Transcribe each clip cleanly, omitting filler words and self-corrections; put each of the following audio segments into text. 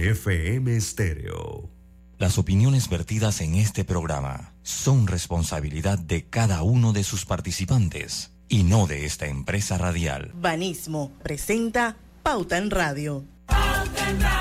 en FM Estéreo. Las opiniones vertidas en este programa son responsabilidad de cada uno de sus participantes y no de esta empresa radial. Banismo presenta Pauta en Radio. ¡Pauta en Radio!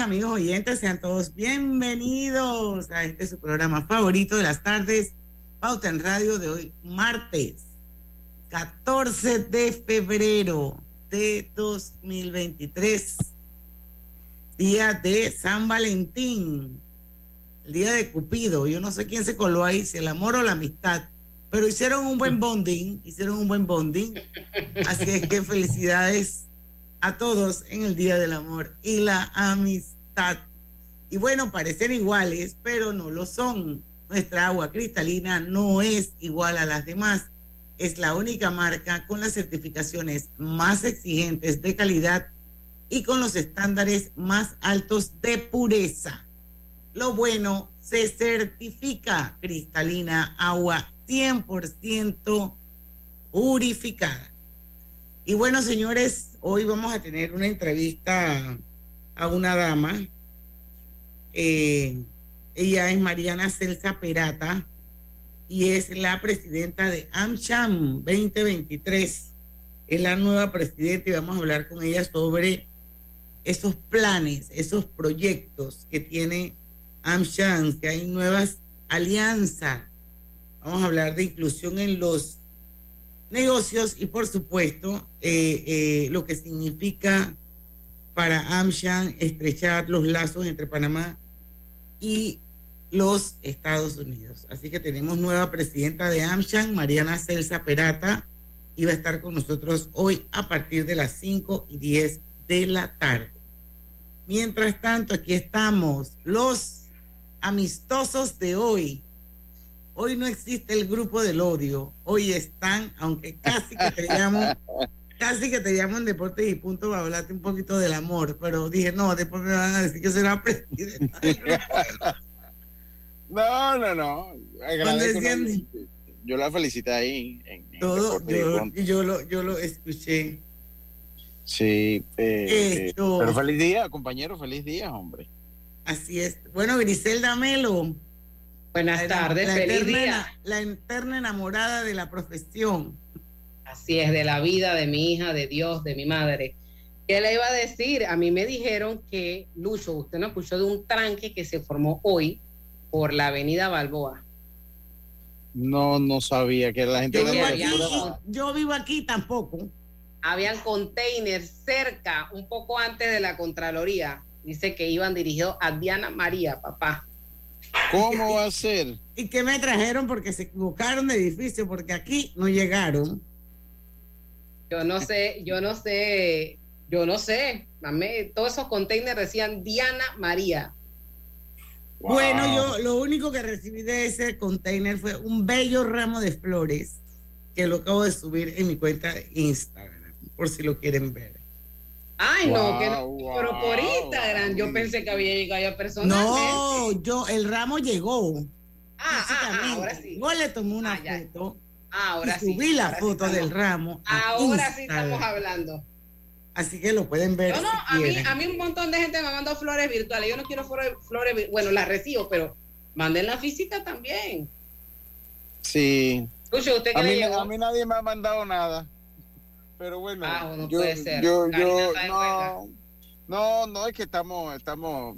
Amigos oyentes, sean todos bienvenidos a este su programa favorito de las tardes, Pauta en Radio, de hoy martes 14 de febrero de 2023, día de San Valentín, el día de Cupido. Yo no sé quién se coló ahí, si el amor o la amistad, pero hicieron un buen bonding, así es que felicidades a todos en el Día del Amor y la Amistad. Y bueno, parecen iguales, pero no lo son. Nuestra agua cristalina no es igual a las demás. Es la única marca con las certificaciones más exigentes de calidad y con los estándares más altos de pureza. Lo bueno se certifica. Cristalina, agua 100% purificada. Y bueno, señores, hoy vamos a tener una entrevista a una dama. Ella es Mariana Celsa Perata y es la presidenta de AMCHAM 2023. Es la nueva presidenta y vamos a hablar con ella sobre esos planes, esos proyectos que tiene AMCHAM, que hay nuevas alianzas. Vamos a hablar de inclusión en los negocios y por supuesto lo que significa para AmCham estrechar los lazos entre Panamá y los Estados Unidos. Así que tenemos nueva presidenta de AmCham, Mariana Celsa Perata, y va a estar con nosotros hoy a partir de las 5:10 de la tarde. Mientras tanto, aquí estamos, los amistosos de hoy. Hoy no existe el grupo del odio. Hoy están, aunque casi que te llamo en Deportes y Punto para hablarte un poquito del amor, pero dije, no, después me van a decir que será presidenta. No. Yo la felicité ahí. En todo, yo lo escuché. Sí. Pero feliz día, compañero, feliz día, hombre. Así es. Bueno, Griselda Melo. Buenas tardes, feliz día. La eterna enamorada de la profesión. Así es, de la vida, de mi hija, de Dios, de mi madre. ¿Qué le iba a decir? A mí me dijeron que, Lucho, usted no escuchó de un tranque que se formó hoy por la Avenida Balboa. No sabía que la gente... Yo vivo aquí tampoco. Habían containers cerca, un poco antes de la Contraloría. Dice que iban dirigidos a Diana María, papá. ¿Cómo va a ser? ¿Y qué me trajeron? Porque se equivocaron de edificio, porque aquí no llegaron. Yo no sé. Todos esos containers decían Diana María. Wow. Bueno, yo lo único que recibí de ese container fue un bello ramo de flores que lo acabo de subir en mi cuenta de Instagram, por si lo quieren ver. Ay, wow, no, que no, wow, pero por Instagram, wow. Yo pensé que había llegado ya personalmente. No, el ramo llegó. Ah, ahora sí. Yo le tomé una foto. Ahora sí. Subí la foto del ramo. Ahora sí estamos hablando. Así que lo pueden ver. No, a mí un montón de gente me mandó flores virtuales. Yo no quiero flores, bueno, las recibo, pero manden la física también. Sí. Lucho, ¿usted qué le llegó? A mí nadie me ha mandado nada. Pero bueno, no puede ser. No, es que estamos,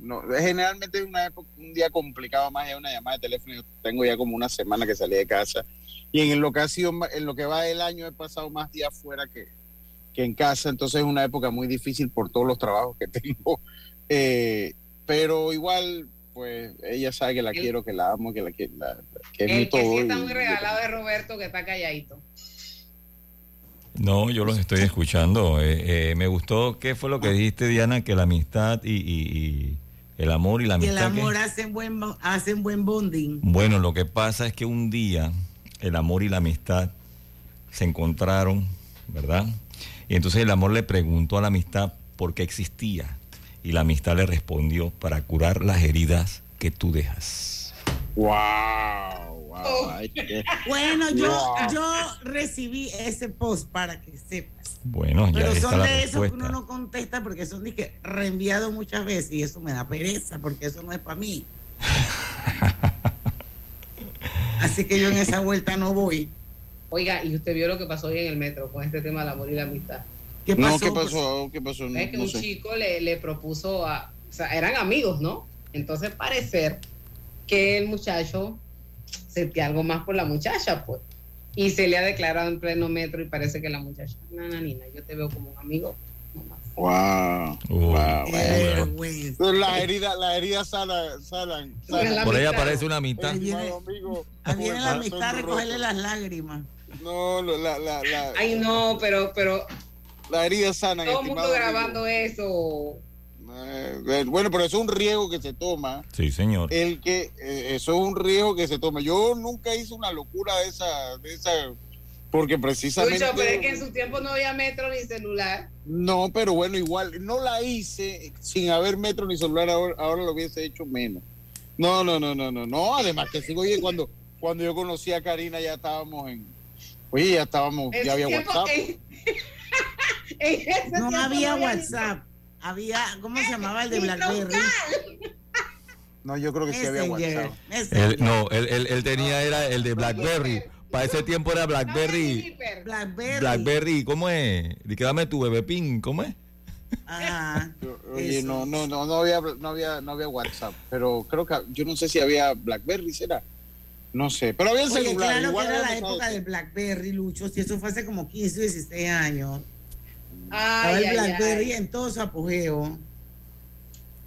no, generalmente es una época, un día complicado, más es una llamada de teléfono. Yo tengo ya como una semana que salí de casa y en lo que va del año he pasado más días fuera que en casa, entonces es una época muy difícil por todos los trabajos que tengo, pero igual pues ella sabe que la quiero, que la amo, que es mi todo. El que sí está muy regalado es Roberto, que está calladito. No, yo los estoy escuchando. Me gustó, ¿qué fue lo que dijiste, Diana? Que la amistad y el amor y la amistad... El amor hacen buen bonding. Bueno, lo que pasa es que un día el amor y la amistad se encontraron, ¿verdad? Y entonces el amor le preguntó a la amistad por qué existía. Y la amistad le respondió: para curar las heridas que tú dejas. ¡Wow! Wow. Bueno, yo recibí ese post, para que sepas. Bueno, ya. Pero son de esos que uno no contesta porque son dije reenviado muchas veces y eso me da pereza porque eso no es para mí. Así que yo en esa vuelta no voy. Oiga, y usted vio lo que pasó hoy en el metro con este tema del amor y la amistad. ¿Qué pasó? No, ¿qué pasó? No, es que no un sé. Chico le propuso a... O sea, eran amigos, ¿no? Entonces parecer que el muchacho sentía algo más por la muchacha, pues, y se le ha declarado en pleno metro y parece que la muchacha: nananina, yo te veo como un amigo. Wow. Las heridas salan. Por ahí aparece una amistad. Viene la amistad a recogerle las lágrimas. No, ay, no, pero las heridas sanan. Todo el mundo grabando eso. Bueno, pero eso es un riesgo que se toma. Sí, señor. Eso es un riesgo que se toma. Yo nunca hice una locura de esa porque precisamente... Lucho, pero es que en su tiempo no había metro ni celular. No, pero bueno, igual, no la hice sin haber metro ni celular, ahora lo hubiese hecho menos. No, además que sigo, oye, cuando yo conocí a Karina ya estábamos en... Oye, ya había WhatsApp. No había WhatsApp. Había, ¿cómo se llamaba el de BlackBerry? No, yo creo que sí había WhatsApp. Él tenía, era el de BlackBerry. Para ese tiempo era BlackBerry, ¿cómo es? Dame tu bebé pin, ¿cómo es? Ajá. Oye, no había WhatsApp, pero creo que, yo no sé si había BlackBerry, ¿será? No sé, pero había el celular. Claro, igual que era la época del BlackBerry, Lucho, si eso fue hace como 15 o 16 años. El BlackBerry en todo su apogeo.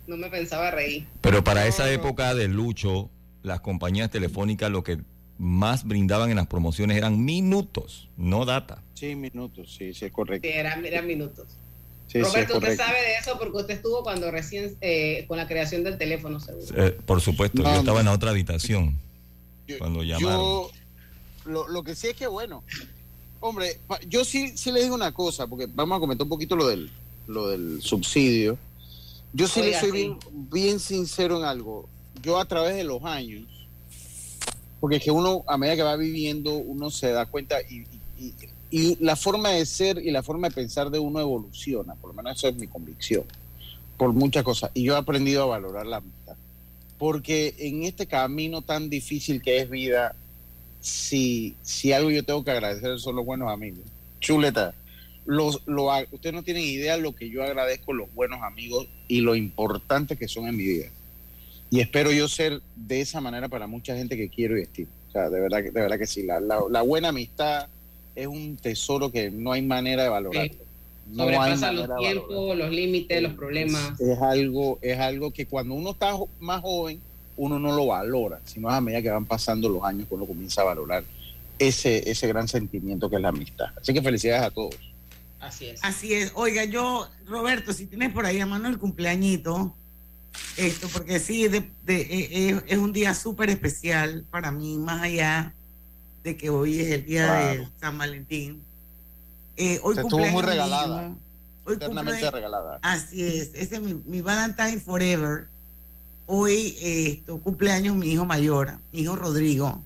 No me pensaba reír. Pero para esa época de Lucho, las compañías telefónicas lo que más brindaban en las promociones eran minutos, no data. Sí, minutos, sí, es correcto. Sí, eran minutos. Sí, Roberto, usted sabe de eso porque usted estuvo cuando recién con la creación del teléfono, seguro. Por supuesto, yo estaba en la otra habitación cuando llamaron. Lo que sí es que bueno. Hombre, yo sí le digo una cosa, porque vamos a comentar un poquito lo del subsidio. Yo sí le soy bien sincero en algo. Yo a través de los años, porque es que uno a medida que va viviendo, uno se da cuenta y la forma de ser y la forma de pensar de uno evoluciona, por lo menos eso es mi convicción, por muchas cosas. Y yo he aprendido a valorar la amistad, porque en este camino tan difícil que es vida, si algo yo tengo que agradecer son los buenos amigos. Chuleta, ustedes no tienen idea lo que yo agradezco, los buenos amigos y lo importante que son en mi vida. Y espero yo ser de esa manera para mucha gente que quiero y estimo. O sea, de verdad que sí. La buena amistad es un tesoro que no hay manera de valorar. Sí. No sobrepasa los tiempos, los límites, los problemas. Es algo que cuando uno está más joven, uno no lo valora, sino a medida que van pasando los años uno comienza a valorar ese gran sentimiento que es la amistad. Así que felicidades a todos. Así es. Oiga, yo, Roberto, si tienes por ahí a mano el cumpleañito, esto, porque sí, es un día súper especial para mí, más allá de que hoy es el día de San Valentín. Hoy estuvo muy regalada, eternamente regalada. Así es, ese es mi Valentine Forever. Hoy cumpleaños mi hijo mayor, mi hijo Rodrigo,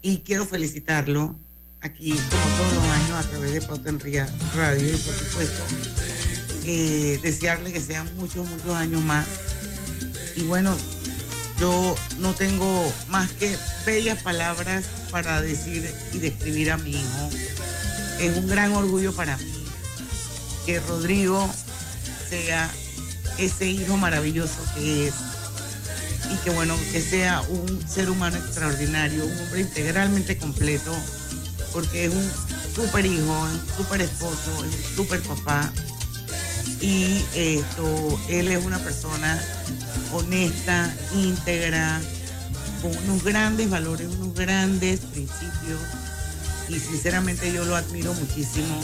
y quiero felicitarlo aquí como todos los años a través de Pauta en Radio, y por supuesto desearle que sean muchos años más. Y bueno, yo no tengo más que bellas palabras para decir y describir a mi hijo. Es un gran orgullo para mí que Rodrigo sea ese hijo maravilloso que es. Y que bueno, que sea un ser humano extraordinario, un hombre integralmente completo, porque es un súper hijo, un súper esposo, un súper papá, y él es una persona honesta, íntegra, con unos grandes valores, unos grandes principios, y sinceramente yo lo admiro muchísimo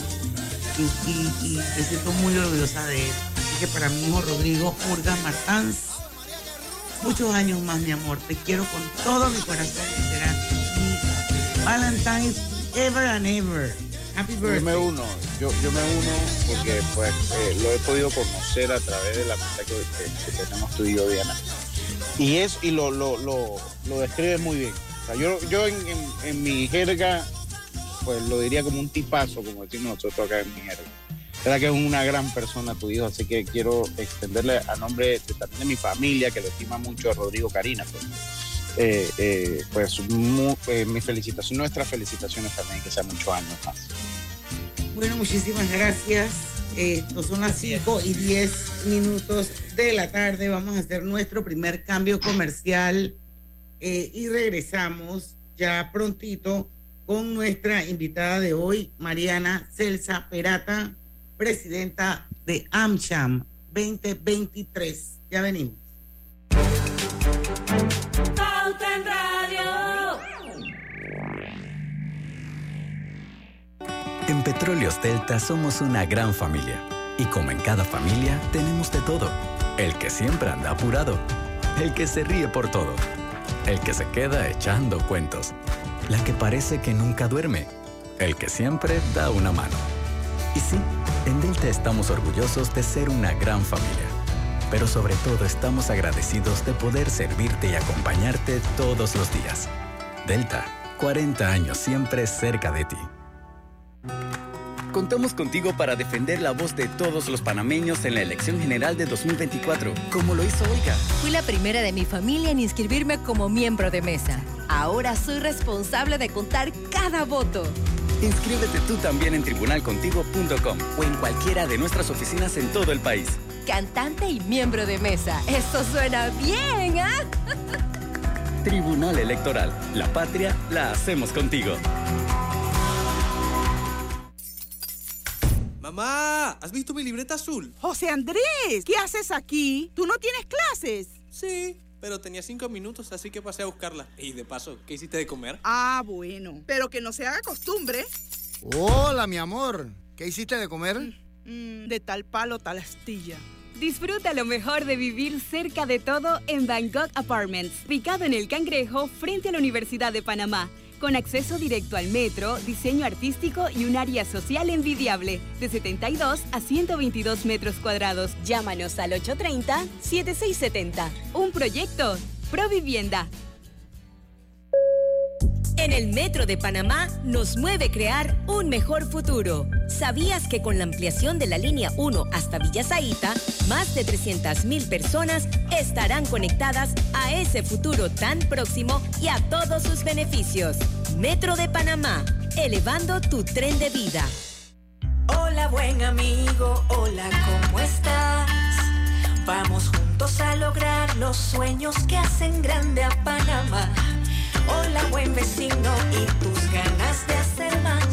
y me siento muy orgullosa de él. Así que para mi hijo Rodrigo Urga Martans, muchos años más, mi amor, te quiero con todo mi corazón, será mi Valentine's ever and ever. Happy birthday. Yo me uno porque pues lo he podido conocer a través de la amistad que tenemos tú y yo, Diana. Y es, y lo describes muy bien. O sea, yo en mi jerga, pues lo diría como un tipazo, como decimos nosotros acá en mi jerga. Verdad que es una gran persona tu hijo, así que quiero extenderle a nombre también de mi familia, que lo estima mucho, a Rodrigo Carina. Pues mi felicitación, nuestras felicitaciones también, que sean muchos años más. Bueno, muchísimas gracias. Son las 5:10 de la tarde. Vamos a hacer nuestro primer cambio comercial y regresamos ya prontito con nuestra invitada de hoy, Mariana Celsa Perata, presidenta de AmCham 2023. Ya venimos. Pauta en Radio. En Petróleos Delta somos una gran familia. Y como en cada familia, tenemos de todo. El que siempre anda apurado. El que se ríe por todo. El que se queda echando cuentos. La que parece que nunca duerme. El que siempre da una mano. Y sí, en Delta estamos orgullosos de ser una gran familia. Pero sobre todo estamos agradecidos de poder servirte y acompañarte todos los días. Delta, 40 años siempre cerca de ti. Contamos contigo para defender la voz de todos los panameños en la elección general de 2024, como lo hizo Olga. Fui la primera de mi familia en inscribirme como miembro de mesa. Ahora soy responsable de contar cada voto. Inscríbete tú también en tribunalcontigo.com o en cualquiera de nuestras oficinas en todo el país. Cantante y miembro de mesa. ¡Eso suena bien, ¿ah? ¿Eh? Tribunal Electoral. La patria la hacemos contigo. Mamá, ¿has visto mi libreta azul? José Andrés, ¿qué haces aquí? ¿Tú no tienes clases? Sí, pero tenía 5 minutos, así que pasé a buscarla. Y de paso, ¿qué hiciste de comer? Ah, bueno, pero que no se haga costumbre. Hola, mi amor, ¿qué hiciste de comer? De tal palo, tal astilla. Disfruta lo mejor de vivir cerca de todo en Bangkok Apartments, ubicado en El Cangrejo, frente a la Universidad de Panamá. Con acceso directo al metro, diseño artístico y un área social envidiable, de 72 a 122 metros cuadrados. Llámanos al 830-7670. Un proyecto Provivienda. En el Metro de Panamá nos mueve crear un mejor futuro. ¿Sabías que con la ampliación de la línea 1 hasta Villa Zaíta, más de 300.000 personas estarán conectadas a ese futuro tan próximo y a todos sus beneficios? Metro de Panamá, elevando tu tren de vida. Hola, buen amigo, hola, ¿cómo estás? Vamos juntos a lograr los sueños que hacen grande a Panamá. Hola, buen vecino, y tus ganas de hacer más.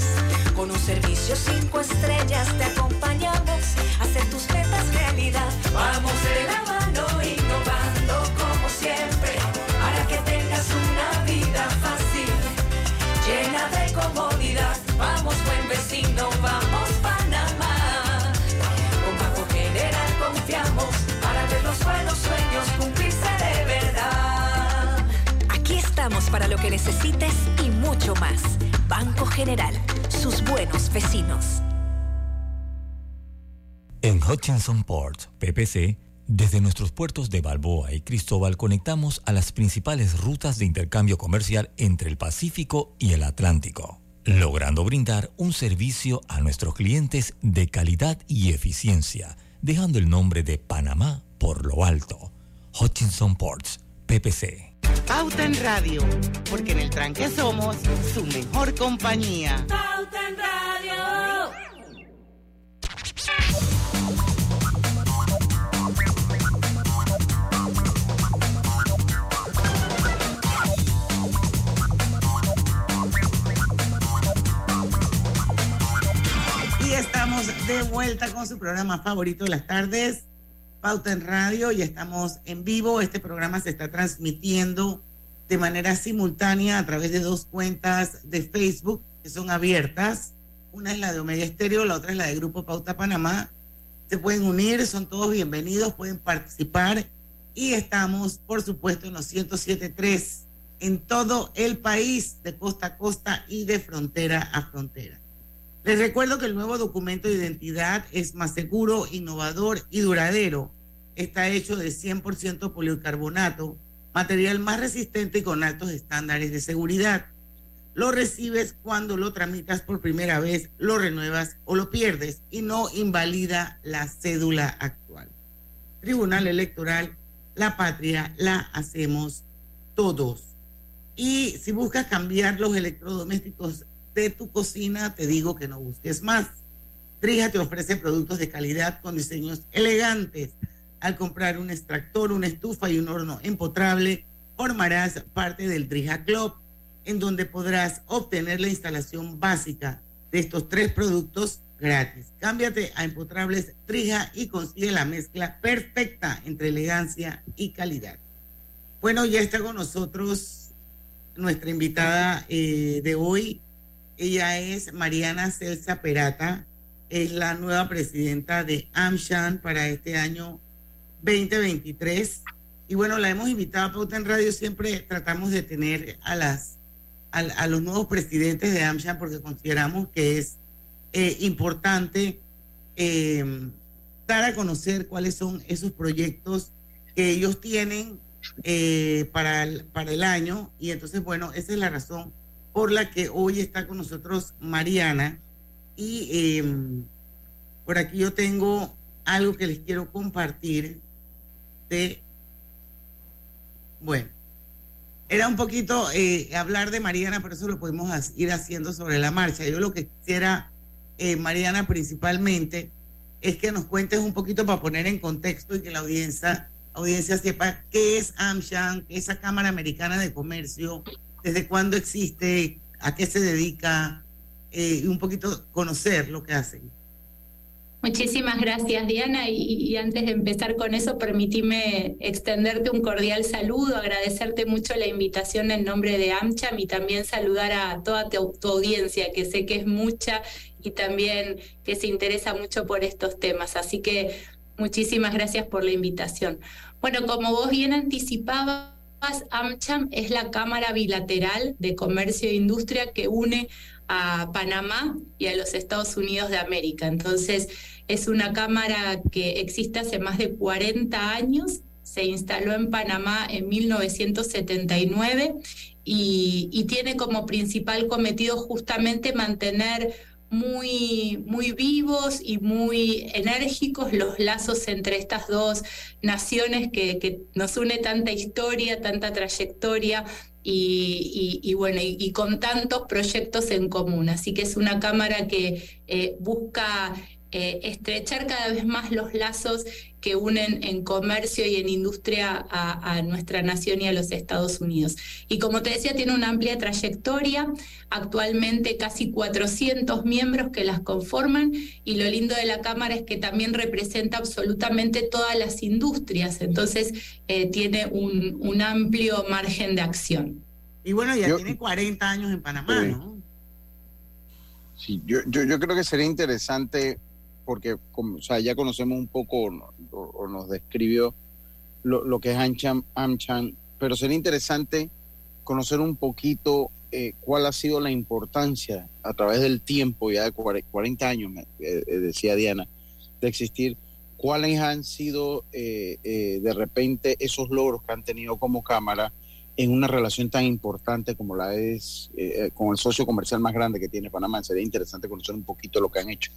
Con un servicio 5 estrellas te acompañamos a hacer tus metas realidad. Vamos de la mano, innovando como siempre, para que tengas una vida fácil, llena de comodidad. Vamos, buen vecino, vamos Panamá. Con Banco General confiamos, para ver los buenos sueños cumplirse de verdad. Estamos para lo que necesites y mucho más. Banco General, sus buenos vecinos. En Hutchinson Ports, PPC, desde nuestros puertos de Balboa y Cristóbal conectamos a las principales rutas de intercambio comercial entre el Pacífico y el Atlántico, logrando brindar un servicio a nuestros clientes de calidad y eficiencia, dejando el nombre de Panamá por lo alto. Hutchinson Ports, PPC. Pauta en Radio, porque en el tranque somos su mejor compañía. Pauta en Radio. Y estamos estamos de vuelta con su programa favorito de las tardes, Pauta en Radio, y estamos en vivo. Este programa se está transmitiendo de manera simultánea a través de dos cuentas de Facebook que son abiertas. Una es la de Omega Estéreo, la otra es la de Grupo Pauta Panamá. Se pueden unir, son todos bienvenidos, pueden participar. Y estamos, por supuesto, en los 107.3 en todo el país, de costa a costa y de frontera a frontera. Les recuerdo que el nuevo documento de identidad es más seguro, innovador y duradero. Está hecho de 100% policarbonato, material más resistente y con altos estándares de seguridad. Lo recibes cuando lo tramitas por primera vez, lo renuevas o lo pierdes, y no invalida la cédula actual. Tribunal Electoral, la patria la hacemos todos. Y si buscas cambiar los electrodomésticos de tu cocina, te digo que no busques más. Drija te ofrece productos de calidad con diseños elegantes. Al comprar un extractor, una estufa y un horno empotrable, formarás parte del Drija Club, en donde podrás obtener la instalación básica de estos tres productos gratis. Cámbiate a Empotrables Drija y consigue la mezcla perfecta entre elegancia y calidad. Bueno, ya está con nosotros nuestra invitada de hoy. Ella es Mariana Celsa Perata, es la nueva presidenta de AmCham para este año 2023. Y bueno, la hemos invitado a Pauta en Radio. Siempre tratamos de tener a los nuevos presidentes de AmCham porque consideramos que es importante dar a conocer cuáles son esos proyectos que ellos tienen para el año. Y entonces, bueno, esa es la razón por la que hoy está con nosotros Mariana. Y por aquí yo tengo algo que les quiero compartir de... Bueno, era un poquito hablar de Mariana, pero eso lo podemos ir haciendo sobre la marcha. Yo lo que quisiera, Mariana, principalmente, es que nos cuentes un poquito para poner en contexto y que la audiencia sepa qué es AmCham, qué es la Cámara Americana de Comercio, desde cuándo existe, a qué se dedica, y un poquito conocer lo que hacen. Muchísimas gracias, Diana, y antes de empezar con eso, permitime extenderte un cordial saludo, agradecerte mucho la invitación en nombre de AmCham y también saludar a toda tu audiencia, que sé que es mucha y también que se interesa mucho por estos temas, así que muchísimas gracias por la invitación. Bueno, como vos bien anticipabas, AmCham es la Cámara Bilateral de Comercio e Industria que une a Panamá y a los Estados Unidos de América. Entonces, es una cámara que existe hace más de 40 años, se instaló en Panamá en 1979 y tiene como principal cometido justamente mantener muy vivos y muy enérgicos los lazos entre estas dos naciones que nos une tanta historia, tanta trayectoria y con tantos proyectos en común. Así que es una cámara que busca estrechar cada vez más los lazos que unen en comercio y en industria a nuestra nación y a los Estados Unidos. Y como te decía, tiene una amplia trayectoria, actualmente casi 400 miembros que las conforman, y lo lindo de la Cámara es que también representa absolutamente todas las industrias, entonces tiene un amplio margen de acción. Y bueno, ya tiene 40 años en Panamá, ¿no? Sí, yo creo que sería interesante... porque ya conocemos un poco o nos describió lo que es AmCham, pero sería interesante conocer un poquito cuál ha sido la importancia a través del tiempo, ya de 40 años, decía Diana, de existir, cuáles han sido de repente esos logros que han tenido como Cámara en una relación tan importante como la es con el socio comercial más grande que tiene Panamá. Sería interesante conocer un poquito lo que han hecho.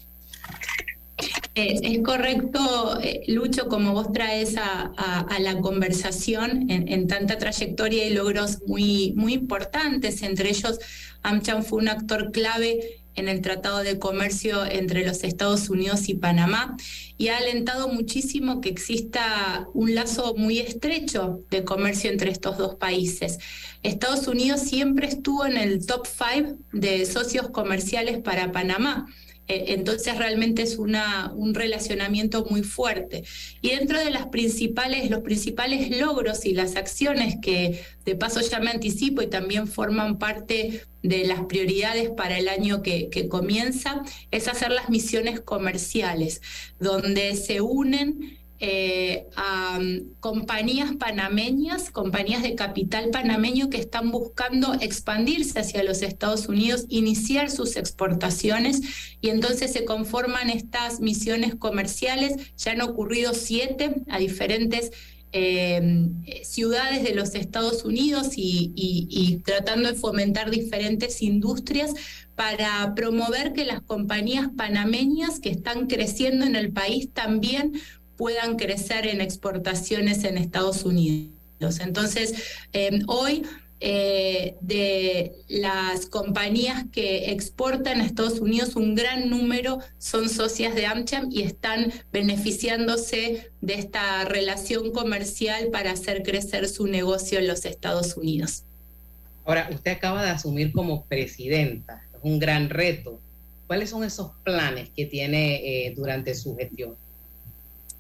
Es correcto, Lucho, como vos traes a la conversación en tanta trayectoria y logros muy importantes. Entre ellos, AmCham fue un actor clave en el Tratado de Comercio entre los Estados Unidos y Panamá y ha alentado muchísimo que exista un lazo muy estrecho de comercio entre estos dos países. Estados Unidos siempre estuvo en el top 5 de socios comerciales para Panamá. Entonces realmente es un relacionamiento muy fuerte. Y dentro de los principales logros y las acciones que de paso ya me anticipo y también forman parte de las prioridades para el año que comienza, es hacer las misiones comerciales, donde se unen a compañías panameñas, compañías de capital panameño que están buscando expandirse hacia los Estados Unidos, iniciar sus exportaciones, y entonces se conforman estas misiones comerciales. Ya han ocurrido 7 a diferentes ciudades de los Estados Unidos y tratando de fomentar diferentes industrias para promover que las compañías panameñas que están creciendo en el país también puedan crecer en exportaciones en Estados Unidos. Entonces, hoy de las compañías que exportan a Estados Unidos, un gran número son socias de AmCham y están beneficiándose de esta relación comercial para hacer crecer su negocio en los Estados Unidos. Ahora, usted acaba de asumir como presidenta, es un gran reto. ¿Cuáles son esos planes que tiene durante su gestión?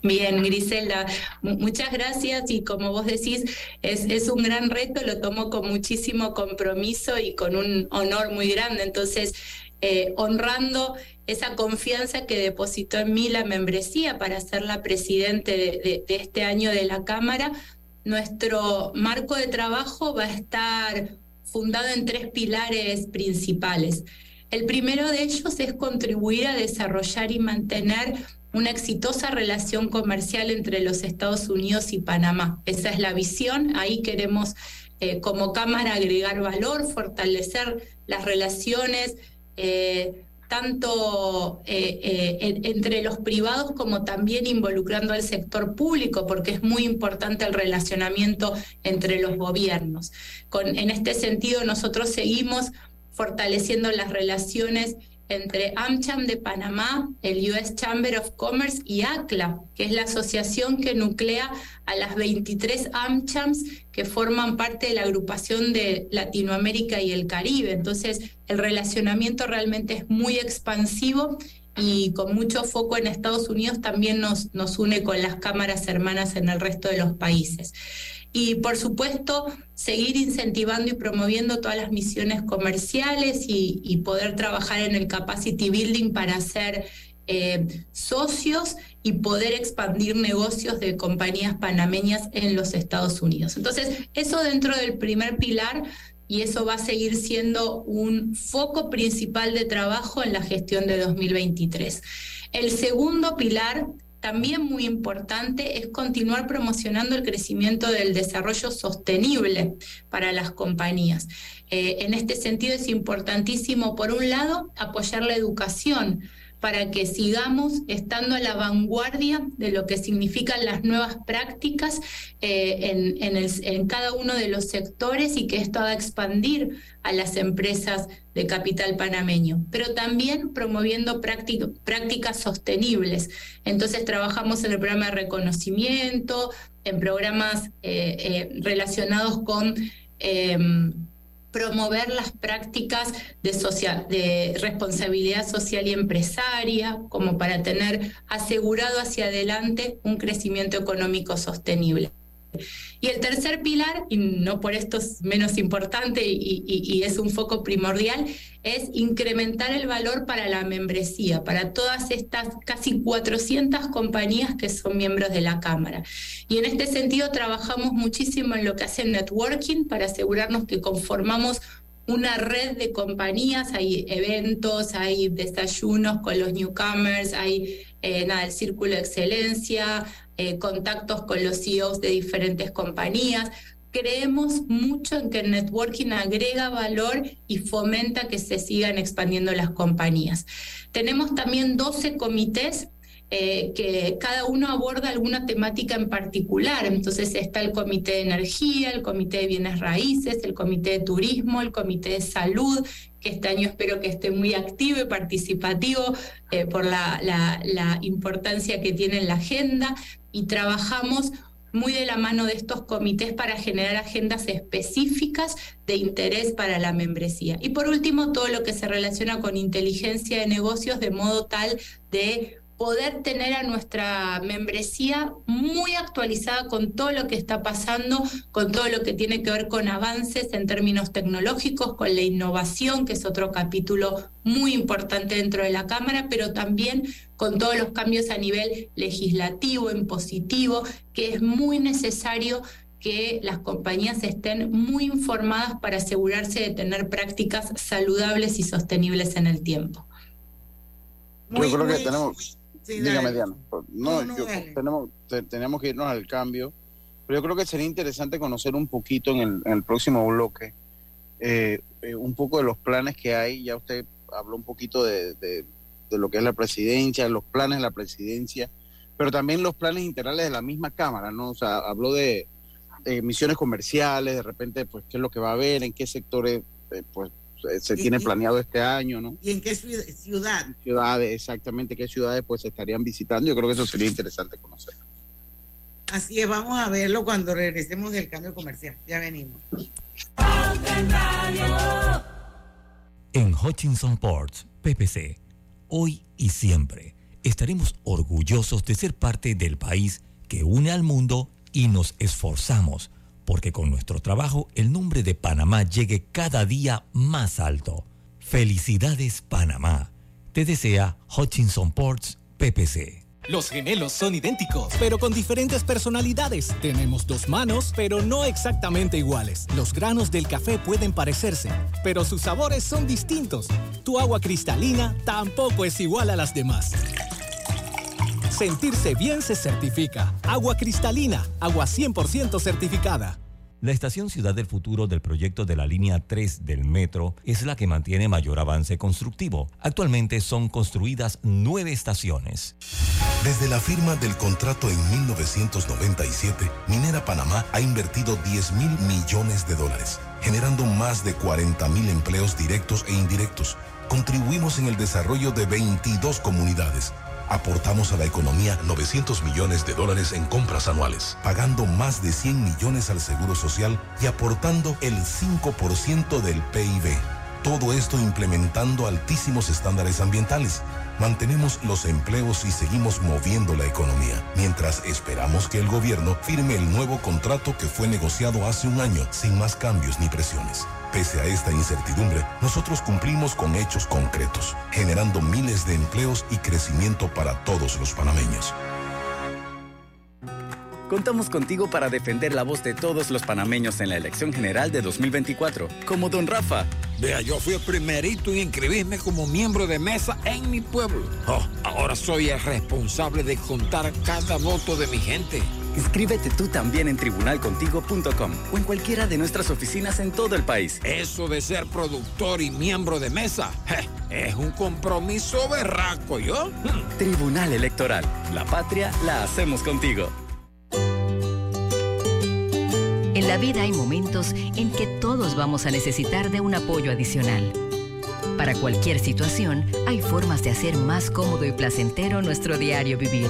Bien, Griselda, muchas gracias, y como vos decís, es un gran reto, lo tomo con muchísimo compromiso y con un honor muy grande. Entonces, honrando esa confianza que depositó en mí la membresía para ser la presidente de este año de la Cámara, nuestro marco de trabajo va a estar fundado en 3 pilares principales. El primero de ellos es contribuir a desarrollar y mantener una exitosa relación comercial entre los Estados Unidos y Panamá. Esa es la visión. Ahí queremos como Cámara agregar valor, fortalecer las relaciones tanto entre los privados como también involucrando al sector público, porque es muy importante el relacionamiento entre los gobiernos. En este sentido, nosotros seguimos fortaleciendo las relaciones entre AmCham de Panamá, el US Chamber of Commerce y ACLA, que es la asociación que nuclea a las 23 AmChams que forman parte de la agrupación de Latinoamérica y el Caribe. Entonces, el relacionamiento realmente es muy expansivo y con mucho foco en Estados Unidos también nos une con las cámaras hermanas en el resto de los países. Y por supuesto, seguir incentivando y promoviendo todas las misiones comerciales y poder trabajar en el capacity building para ser socios y poder expandir negocios de compañías panameñas en los Estados Unidos. Entonces, eso dentro del primer pilar, y eso va a seguir siendo un foco principal de trabajo en la gestión de 2023. El segundo pilar, también muy importante, es continuar promocionando el crecimiento del desarrollo sostenible para las compañías. En este sentido es importantísimo, por un lado, apoyar la educación para que sigamos estando a la vanguardia de lo que significan las nuevas prácticas en cada uno de los sectores, y que esto haga expandir a las empresas de capital panameño, pero también promoviendo prácticas sostenibles. Entonces trabajamos en el programa de reconocimiento, en programas relacionados con promover las prácticas de responsabilidad social y empresaria, como para tener asegurado hacia adelante un crecimiento económico sostenible. Y el tercer pilar, y no por esto es menos importante y es un foco primordial, es incrementar el valor para la membresía, para todas estas casi 400 compañías que son miembros de la Cámara. Y en este sentido trabajamos muchísimo en lo que hace networking para asegurarnos que conformamos una red de compañías. Hay eventos, hay desayunos con los newcomers, hay el Círculo de Excelencia, contactos con los CEOs de diferentes compañías. Creemos mucho en que el networking agrega valor y fomenta que se sigan expandiendo las compañías. Tenemos también 12 comités que cada uno aborda alguna temática en particular. Entonces está el Comité de Energía, el Comité de Bienes Raíces, el Comité de Turismo, el Comité de Salud, que este año espero que esté muy activo y participativo por la importancia que tiene en la agenda, y trabajamos muy de la mano de estos comités para generar agendas específicas de interés para la membresía. Y por último, todo lo que se relaciona con inteligencia de negocios, de modo tal de poder tener a nuestra membresía muy actualizada con todo lo que está pasando, con todo lo que tiene que ver con avances en términos tecnológicos, con la innovación, que es otro capítulo muy importante dentro de la Cámara, pero también con todos los cambios a nivel legislativo, en positivo, que es muy necesario que las compañías estén muy informadas para asegurarse de tener prácticas saludables y sostenibles en el tiempo. Yo creo que tenemos... Sí, dígame, Diana. Tenemos que irnos al cambio, pero yo creo que sería interesante conocer un poquito en el próximo bloque un poco de los planes que hay. Ya usted habló un poquito de lo que es la presidencia, los planes de la presidencia, pero también los planes integrales de la misma Cámara, ¿no? O sea, habló de misiones comerciales, de repente, pues, qué es lo que va a haber, en qué sectores, pues, se tiene planeado este año, ¿no? ¿Y en qué ciudad? Ciudades, exactamente, qué ciudades pues estarían visitando. Yo creo que eso sería interesante conocer. Así es, vamos a verlo cuando regresemos del cambio comercial. Ya venimos. En Hutchinson Ports, PPC, hoy y siempre estaremos orgullosos de ser parte del país que une al mundo y nos esforzamos porque con nuestro trabajo el nombre de Panamá llegue cada día más alto. Felicidades, Panamá. Te desea Hutchinson Ports, PPC. Los gemelos son idénticos, pero con diferentes personalidades. Tenemos dos manos, pero no exactamente iguales. Los granos del café pueden parecerse, pero sus sabores son distintos. Tu agua cristalina tampoco es igual a las demás. Sentirse bien se certifica. Agua cristalina, agua 100% certificada. La estación Ciudad del Futuro del proyecto de la línea 3 del metro es la que mantiene mayor avance constructivo. Actualmente son construidas 9 estaciones. Desde la firma del contrato en 1997, Minera Panamá ha invertido $10,000 millones, generando más de 40,000 empleos directos e indirectos. Contribuimos en el desarrollo de 22 comunidades. Aportamos a la economía $900 millones en compras anuales, pagando más de $100 millones al Seguro Social y aportando el 5% del PIB. Todo esto implementando altísimos estándares ambientales. Mantenemos los empleos y seguimos moviendo la economía, mientras esperamos que el gobierno firme el nuevo contrato que fue negociado hace un año, sin más cambios ni presiones. Pese a esta incertidumbre, nosotros cumplimos con hechos concretos, generando miles de empleos y crecimiento para todos los panameños. Contamos contigo para defender la voz de todos los panameños en la elección general de 2024, como don Rafa. Vea, yo fui el primerito en inscribirme como miembro de mesa en mi pueblo. Oh, ahora soy el responsable de contar cada voto de mi gente. Inscríbete tú también en tribunalcontigo.com o en cualquiera de nuestras oficinas en todo el país. Eso de ser productor y miembro de mesa, es un compromiso berraco, ¿yo? Tribunal Electoral, la patria la hacemos contigo. En la vida hay momentos en que todos vamos a necesitar de un apoyo adicional. Para cualquier situación, hay formas de hacer más cómodo y placentero nuestro diario vivir.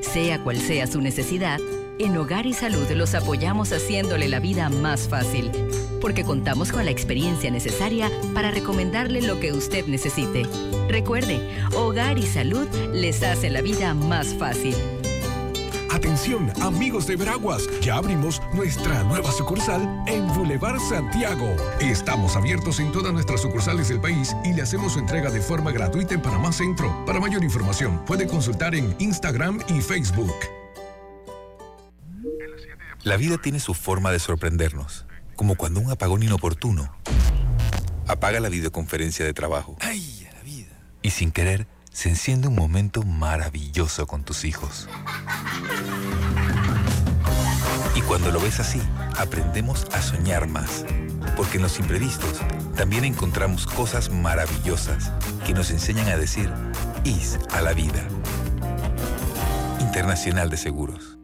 Sea cual sea su necesidad, en Hogar y Salud los apoyamos haciéndole la vida más fácil, porque contamos con la experiencia necesaria para recomendarle lo que usted necesite. Recuerde, Hogar y Salud les hace la vida más fácil. Atención, amigos de Veraguas, ya abrimos nuestra nueva sucursal en Boulevard Santiago. Estamos abiertos en todas nuestras sucursales del país y le hacemos su entrega de forma gratuita en Panamá Centro. Para mayor información, puede consultar en Instagram y Facebook. La vida tiene su forma de sorprendernos, como cuando un apagón inoportuno apaga la videoconferencia de trabajo. ¡Ay, a la vida! Y sin querer, se enciende un momento maravilloso con tus hijos. Y cuando lo ves así, aprendemos a soñar más. Porque en los imprevistos también encontramos cosas maravillosas que nos enseñan a decir IS a la vida. Internacional de Seguros.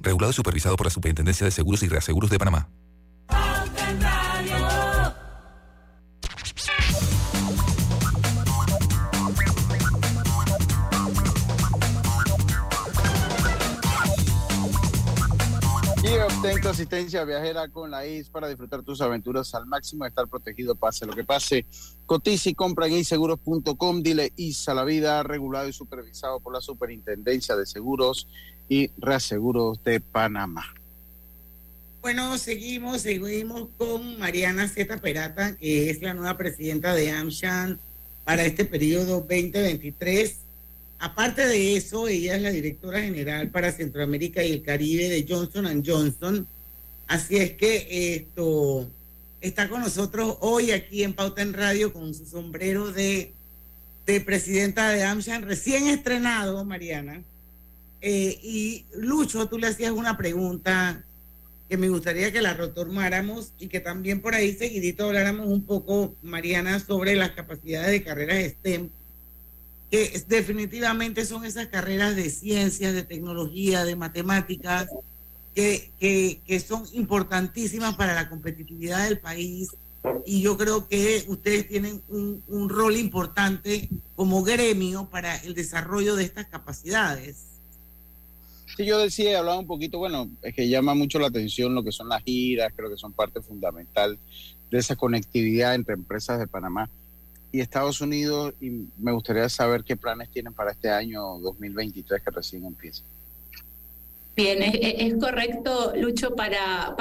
Regulado y supervisado por la Superintendencia de Seguros y Reaseguros de Panamá. Ten tu asistencia viajera con la ISA para disfrutar tus aventuras al máximo, estar protegido pase lo que pase. Cotiza y compra en iseguros.com. Dile ISA la vida, regulado y supervisado por la Superintendencia de Seguros y Reaseguros de Panamá. Bueno, seguimos con Mariana Celsa Perata, que es la nueva presidenta de AmCham para este periodo 2023. Aparte de eso, ella es la directora general para Centroamérica y el Caribe de Johnson & Johnson. Así es que esto está con nosotros hoy aquí en Pauta en Radio con su sombrero de presidenta de AmCham, recién estrenado, Mariana. Y Lucho, tú le hacías una pregunta que me gustaría que la retomáramos y que también por ahí seguidito habláramos un poco, Mariana, sobre las capacidades de carreras STEM, que definitivamente son esas carreras de ciencias, de tecnología, de matemáticas, que son importantísimas para la competitividad del país, y yo creo que ustedes tienen un rol importante como gremio para el desarrollo de estas capacidades. Sí, yo decía, hablaba un poquito, bueno, es que llama mucho la atención lo que son las giras, creo que son parte fundamental de esa conectividad entre empresas de Panamá y Estados Unidos, y me gustaría saber qué planes tienen para este año 2023 que recién empieza. Bien, es correcto, Lucho, para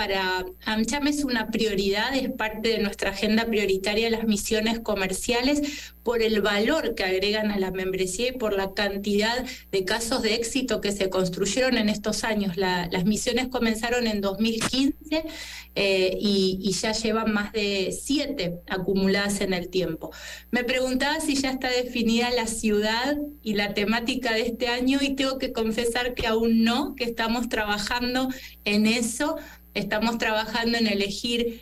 AmCham es una prioridad, es parte de nuestra agenda prioritaria las misiones comerciales por el valor que agregan a la membresía y por la cantidad de casos de éxito que se construyeron en estos años. Las misiones comenzaron en 2015 y ya llevan más de 7 acumuladas en el tiempo. Me preguntaba si ya está definida la ciudad y la temática de este año, y tengo que confesar que aún no, que estamos trabajando en eso, estamos trabajando en elegir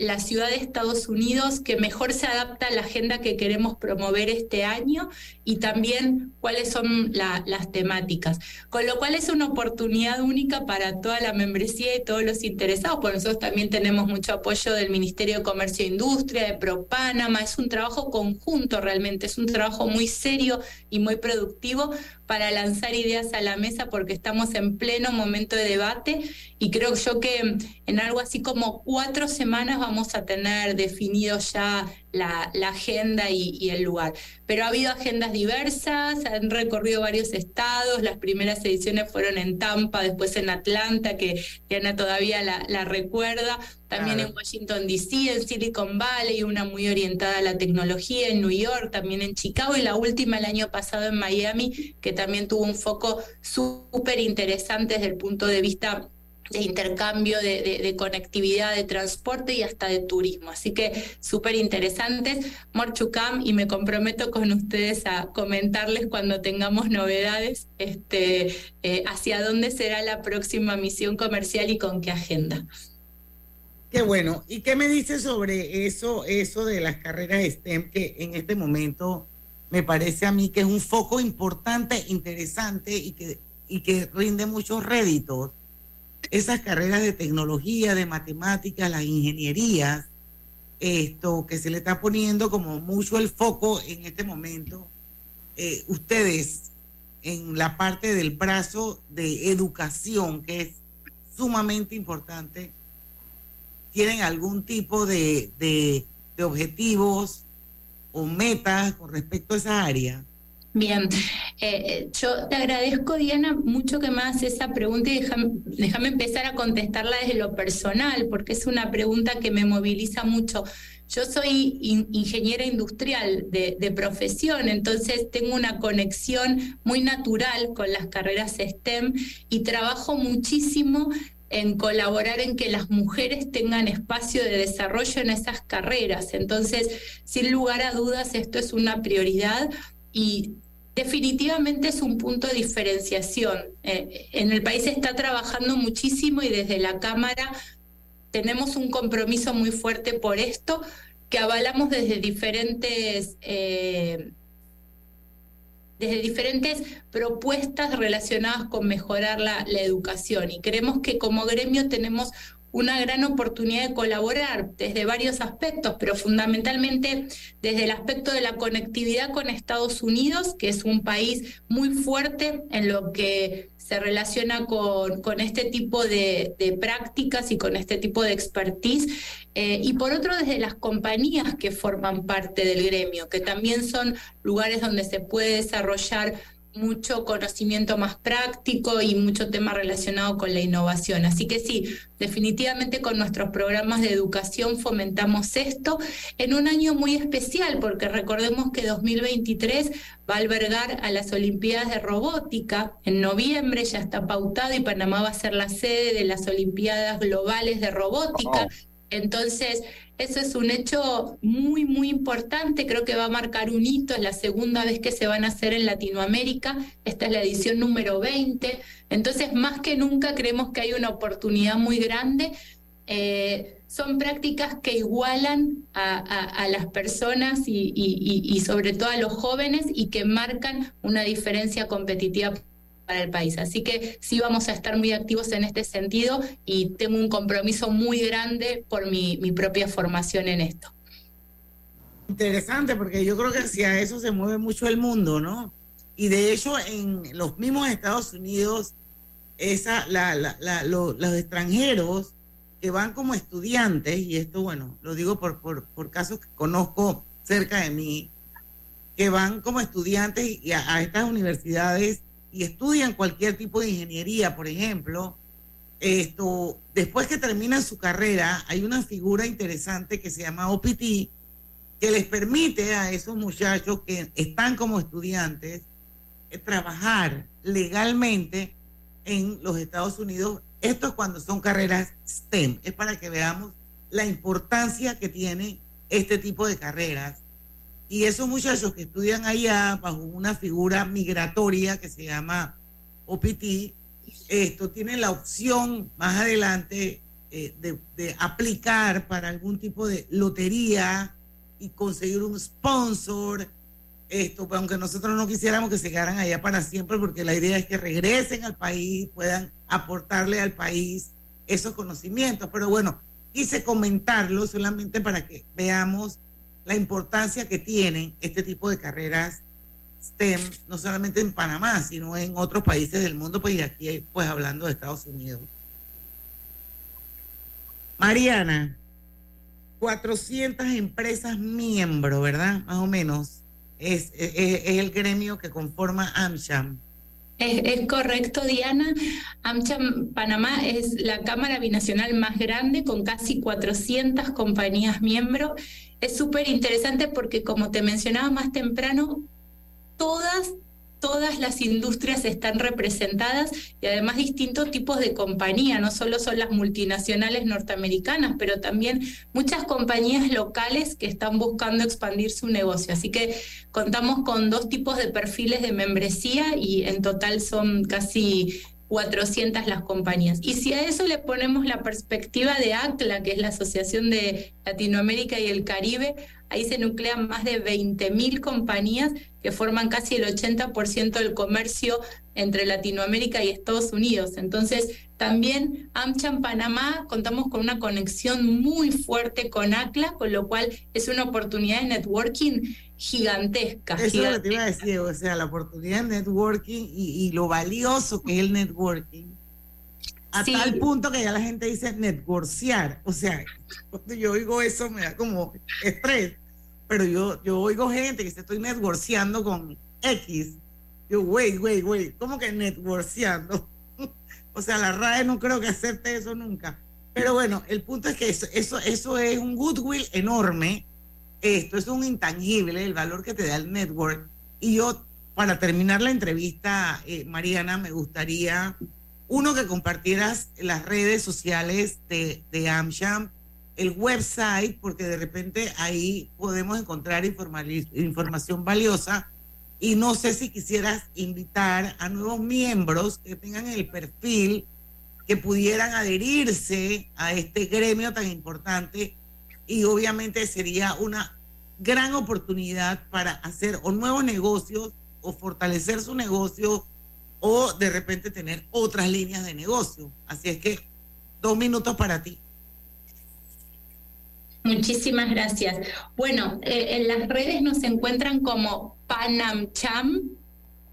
la ciudad de Estados Unidos que mejor se adapta a la agenda que queremos promover este año y también cuáles son las temáticas. Con lo cual es una oportunidad única para toda la membresía y todos los interesados, porque nosotros también tenemos mucho apoyo del Ministerio de Comercio e Industria, de ProPanamá. Es un trabajo conjunto realmente, es un trabajo muy serio y muy productivo para lanzar ideas a la mesa, porque estamos en pleno momento de debate y creo yo que en algo así como 4 semanas vamos a tener definido ya la agenda y el lugar. Pero ha habido agendas diversas, han recorrido varios estados, las primeras ediciones fueron en Tampa, después en Atlanta, que Diana todavía la recuerda, también en Washington D.C., en Silicon Valley, una muy orientada a la tecnología, en New York, también en Chicago, y la última el año pasado en Miami, que también tuvo un foco súper interesante desde el punto de vista de intercambio, de conectividad, de transporte y hasta de turismo. Así que súper interesantes. Morchucam, y me comprometo con ustedes a comentarles cuando tengamos novedades hacia dónde será la próxima misión comercial y con qué agenda. Qué bueno. ¿Y qué me dices sobre eso de las carreras STEM, que en este momento me parece a mí que es un foco importante, interesante y que rinde muchos réditos? Esas carreras de tecnología, de matemáticas, las ingenierías, que se le está poniendo como mucho el foco en este momento, ustedes en la parte del brazo de educación, que es sumamente importante, ¿tienen algún tipo de objetivos o metas con respecto a esa área? Bien, yo te agradezco, Diana, mucho que me hagas esa pregunta, y déjame empezar a contestarla desde lo personal, porque es una pregunta que me moviliza mucho. Yo soy ingeniera industrial de profesión, entonces tengo una conexión muy natural con las carreras STEM y trabajo muchísimo en colaborar en que las mujeres tengan espacio de desarrollo en esas carreras. Entonces, sin lugar a dudas, esto es una prioridad y definitivamente es un punto de diferenciación. En el país se está trabajando muchísimo y desde la Cámara tenemos un compromiso muy fuerte por esto, que avalamos desde diferentes propuestas relacionadas con mejorar la educación, y creemos que como gremio tenemos una gran oportunidad de colaborar desde varios aspectos, pero fundamentalmente desde el aspecto de la conectividad con Estados Unidos, que es un país muy fuerte en lo que se relaciona con este tipo de prácticas y con este tipo de expertise, y por otro desde las compañías que forman parte del gremio, que también son lugares donde se puede desarrollar mucho conocimiento más práctico y mucho tema relacionado con la innovación. Así que sí, definitivamente con nuestros programas de educación fomentamos esto en un año muy especial, porque recordemos que 2023 va a albergar a las Olimpiadas de Robótica en noviembre, ya está pautado, y Panamá va a ser la sede de las Olimpiadas Globales de Robótica. Entonces, eso es un hecho muy, muy importante. Creo que va a marcar un hito. Es la segunda vez que se van a hacer en Latinoamérica. Esta es la edición número 20. Entonces, más que nunca creemos que hay una oportunidad muy grande. Son prácticas que igualan a las personas y sobre todo a los jóvenes, y que marcan una diferencia competitiva para el país. Así que sí vamos a estar muy activos en este sentido, y tengo un compromiso muy grande por mi propia formación en esto. Interesante, porque yo creo que hacia eso se mueve mucho el mundo, ¿no? Y de hecho en los mismos Estados Unidos, los extranjeros que van como estudiantes, y esto, bueno, lo digo por casos que conozco cerca de mí, que van como estudiantes y a estas universidades y estudian cualquier tipo de ingeniería, por ejemplo, después que terminan su carrera, hay una figura interesante que se llama OPT, que les permite a esos muchachos que están como estudiantes trabajar legalmente en los Estados Unidos. Esto es cuando son carreras STEM, es para que veamos la importancia que tiene este tipo de carreras. Y esos muchachos que estudian allá bajo una figura migratoria que se llama OPT, tienen la opción más adelante de aplicar para algún tipo de lotería y conseguir un sponsor, aunque nosotros no quisiéramos que se quedaran allá para siempre, porque la idea es que regresen al país, puedan aportarle al país esos conocimientos. Pero bueno, quise comentarlo solamente para que veamos la importancia que tienen este tipo de carreras STEM, no solamente en Panamá, sino en otros países del mundo, pues, y aquí, pues, hablando de Estados Unidos. Mariana, 400 empresas miembros, ¿verdad? Más o menos, es el gremio que conforma AMCHAM. Es correcto, Diana. AMCHAM Panamá es la Cámara Binacional más grande, con casi 400 compañías miembros. Es súper interesante porque, como te mencionaba más temprano, todas las industrias están representadas, y además distintos tipos de compañía. No solo son las multinacionales norteamericanas, pero también muchas compañías locales que están buscando expandir su negocio. Así que contamos con dos tipos de perfiles de membresía, y en total son casi 400 las compañías. Y si a eso le ponemos la perspectiva de ACLA, que es la Asociación de Latinoamérica y el Caribe, ahí se nuclean más de 20.000 compañías que forman casi el 80% del comercio entre Latinoamérica y Estados Unidos. Entonces, también AMCHAM Panamá, contamos con una conexión muy fuerte con ACLA, con lo cual es una oportunidad de networking gigantesca. Eso es lo que te iba a decir, o sea, la oportunidad de networking y lo valioso que es el networking. A sí. Tal punto que ya la gente dice networkear. O sea, cuando yo oigo eso me da como estrés. Pero yo oigo gente que se estoy networkeando con X. Yo, güey, ¿cómo que networkeando? O sea, la RAE no creo que acepte eso nunca. Pero bueno, el punto es que eso es un goodwill enorme. Esto es un intangible, el valor que te da el network. Y yo, para terminar la entrevista, Mariana, me gustaría, uno, que compartieras las redes sociales de AMCHAM, el website, porque de repente ahí podemos encontrar información valiosa. Y no sé si quisieras invitar a nuevos miembros que tengan el perfil, que pudieran adherirse a este gremio tan importante. Y obviamente sería una gran oportunidad para hacer o nuevos negocios, o fortalecer su negocio, o de repente tener otras líneas de negocio. Así es que 2 minutos para ti. Muchísimas gracias. Bueno, en las redes nos encuentran como PanAMCHAM,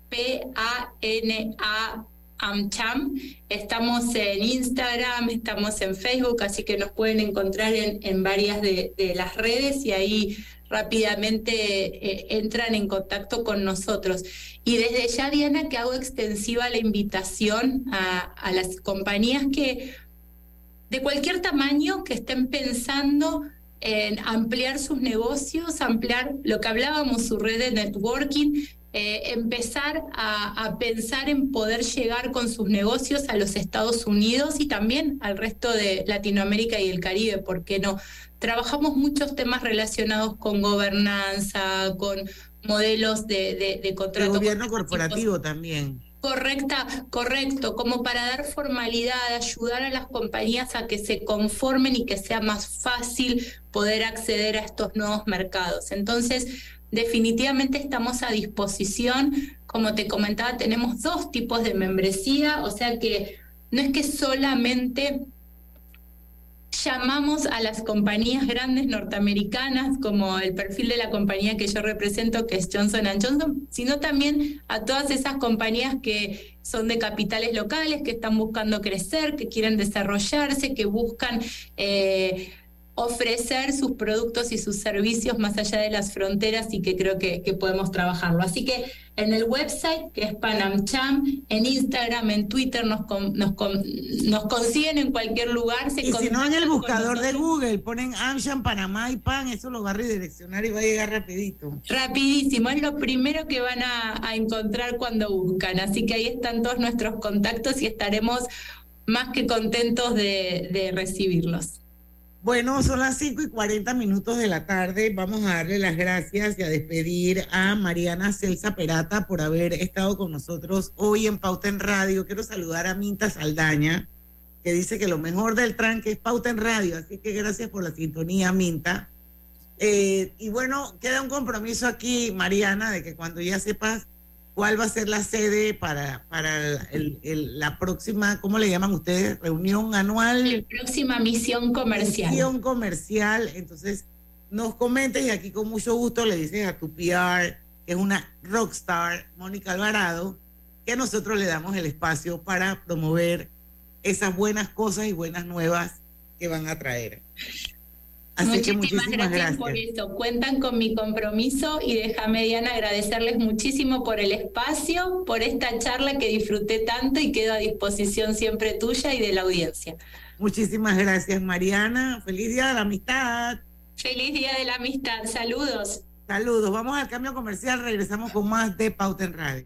PANAMCHAM AMCHAM. Estamos en Instagram, estamos en Facebook, así que nos pueden encontrar en varias de las redes y ahí rápidamente entran en contacto con nosotros. Y desde ya, Diana, que hago extensiva la invitación a las compañías que de cualquier tamaño que estén pensando en ampliar sus negocios, ampliar lo que hablábamos, su red de networking, empezar a pensar en poder llegar con sus negocios a los Estados Unidos y también al resto de Latinoamérica y el Caribe, ¿por qué no? Trabajamos muchos temas relacionados con gobernanza, con modelos de contrato. De gobierno corporativo también. Correcto, como para dar formalidad, ayudar a las compañías a que se conformen y que sea más fácil poder acceder a estos nuevos mercados. Entonces, definitivamente estamos a disposición. Como te comentaba, tenemos dos tipos de membresía, o sea que no es que solamente llamamos a las compañías grandes norteamericanas, como el perfil de la compañía que yo represento, que es Johnson & Johnson, sino también a todas esas compañías que son de capitales locales, que están buscando crecer, que quieren desarrollarse, que buscan ofrecer sus productos y sus servicios más allá de las fronteras, y que creo que podemos trabajarlo. Así que en el website, que es PanAmCham, en Instagram, en Twitter, nos consiguen en cualquier lugar. Y si no, en el buscador de Google, ponen AmCham, Panamá y Pan, eso lo va a redireccionar y va a llegar rapidito. Rapidísimo, es lo primero que van a encontrar cuando buscan. Así que ahí están todos nuestros contactos y estaremos más que contentos de recibirlos. Bueno, son las 5:40 de la tarde. Vamos a darle las gracias y a despedir a Mariana Celsa Perata por haber estado con nosotros hoy en Pauta en Radio. Quiero saludar a Minta Saldaña, que dice que lo mejor del tranque es Pauta en Radio. Así que gracias por la sintonía, Minta. Y bueno, queda un compromiso aquí, Mariana, de que cuando ya sepas cuál va a ser la sede para la próxima, ¿cómo le llaman ustedes? Reunión anual. La próxima misión comercial. Misión comercial. Entonces, nos comenten, y aquí con mucho gusto le dices a tu PR, que es una rockstar, Mónica Alvarado, que nosotros le damos el espacio para promover esas buenas cosas y buenas nuevas que van a traer. Así muchísimas gracias por eso. Cuentan con mi compromiso, y déjame, Diana, agradecerles muchísimo por el espacio, por esta charla que disfruté tanto, y quedo a disposición siempre tuya y de la audiencia. Muchísimas gracias, Mariana. Feliz Día de la Amistad. Feliz Día de la Amistad. Saludos. Saludos. Vamos al cambio comercial. Regresamos con más de Pauta en Radio.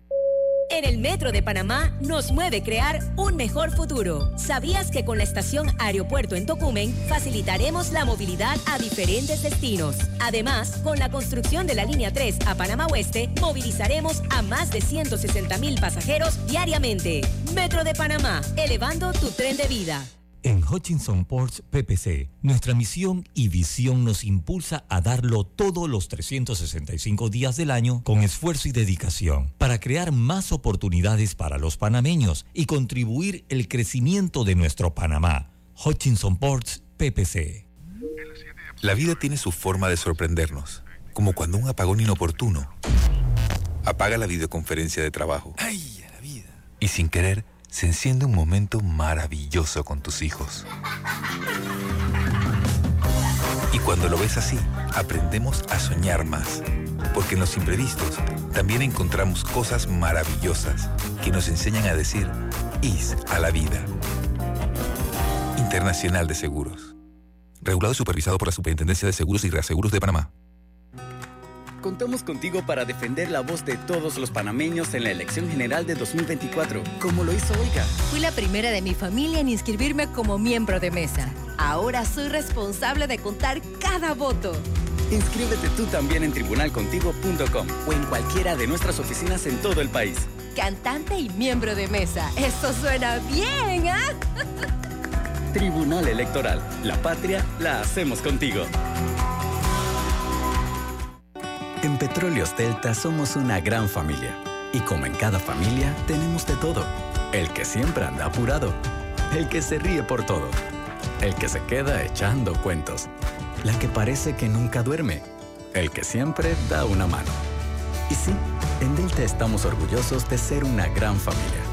En el Metro de Panamá nos mueve crear un mejor futuro. ¿Sabías que con la estación Aeropuerto en Tocumen facilitaremos la movilidad a diferentes destinos? Además, con la construcción de la línea 3 a Panamá Oeste, movilizaremos a más de 160,000 pasajeros diariamente. Metro de Panamá, elevando tu tren de vida. En Hutchinson Ports PPC, nuestra misión y visión nos impulsa a darlo todos los 365 días del año con esfuerzo y dedicación para crear más oportunidades para los panameños y contribuir al crecimiento de nuestro Panamá. Hutchinson Ports PPC. La vida tiene su forma de sorprendernos, como cuando un apagón inoportuno apaga la videoconferencia de trabajo. ¡Ay, a la vida! Y sin querer, se enciende un momento maravilloso con tus hijos. Y cuando lo ves así, aprendemos a soñar más. Porque en los imprevistos también encontramos cosas maravillosas que nos enseñan a decir IS a la vida. Internacional de Seguros. Regulado y supervisado por la Superintendencia de Seguros y Reaseguros de Panamá. Contamos contigo para defender la voz de todos los panameños en la elección general de 2024, como lo hizo Olga. Fui la primera de mi familia en inscribirme como miembro de mesa. Ahora soy responsable de contar cada voto. Inscríbete tú también en tribunalcontigo.com o en cualquiera de nuestras oficinas en todo el país. Cantante y miembro de mesa. ¡Esto suena bien! ¿Ah? Tribunal Electoral. La patria la hacemos contigo. En Petróleos Delta somos una gran familia. Y como en cada familia, tenemos de todo. El que siempre anda apurado. El que se ríe por todo. El que se queda echando cuentos. La que parece que nunca duerme. El que siempre da una mano. Y sí, en Delta estamos orgullosos de ser una gran familia.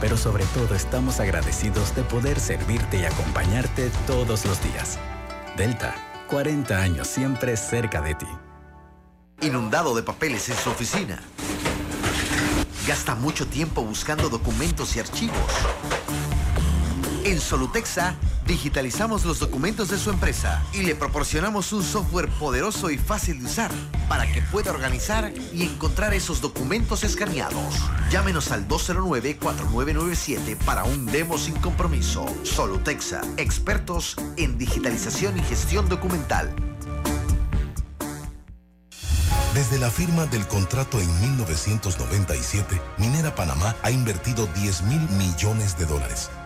pero sobre todo estamos agradecidos de poder servirte y acompañarte todos los días. Delta, 40 años siempre cerca de ti. Inundado de papeles en su oficina. Gasta mucho tiempo buscando documentos y archivos. En Solutexa, digitalizamos los documentos de su empresa y le proporcionamos un software poderoso y fácil de usar para que pueda organizar y encontrar esos documentos escaneados. Llámenos al 209-4997 para un demo sin compromiso. Solutexa, expertos en digitalización y gestión documental. Desde la firma del contrato en 1997, Minera Panamá ha invertido $10.000 millones,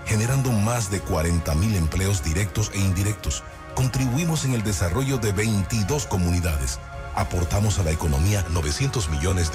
generando más de 40.000 empleos directos e indirectos. Contribuimos en el desarrollo de 22 comunidades. Aportamos a la economía $900 millones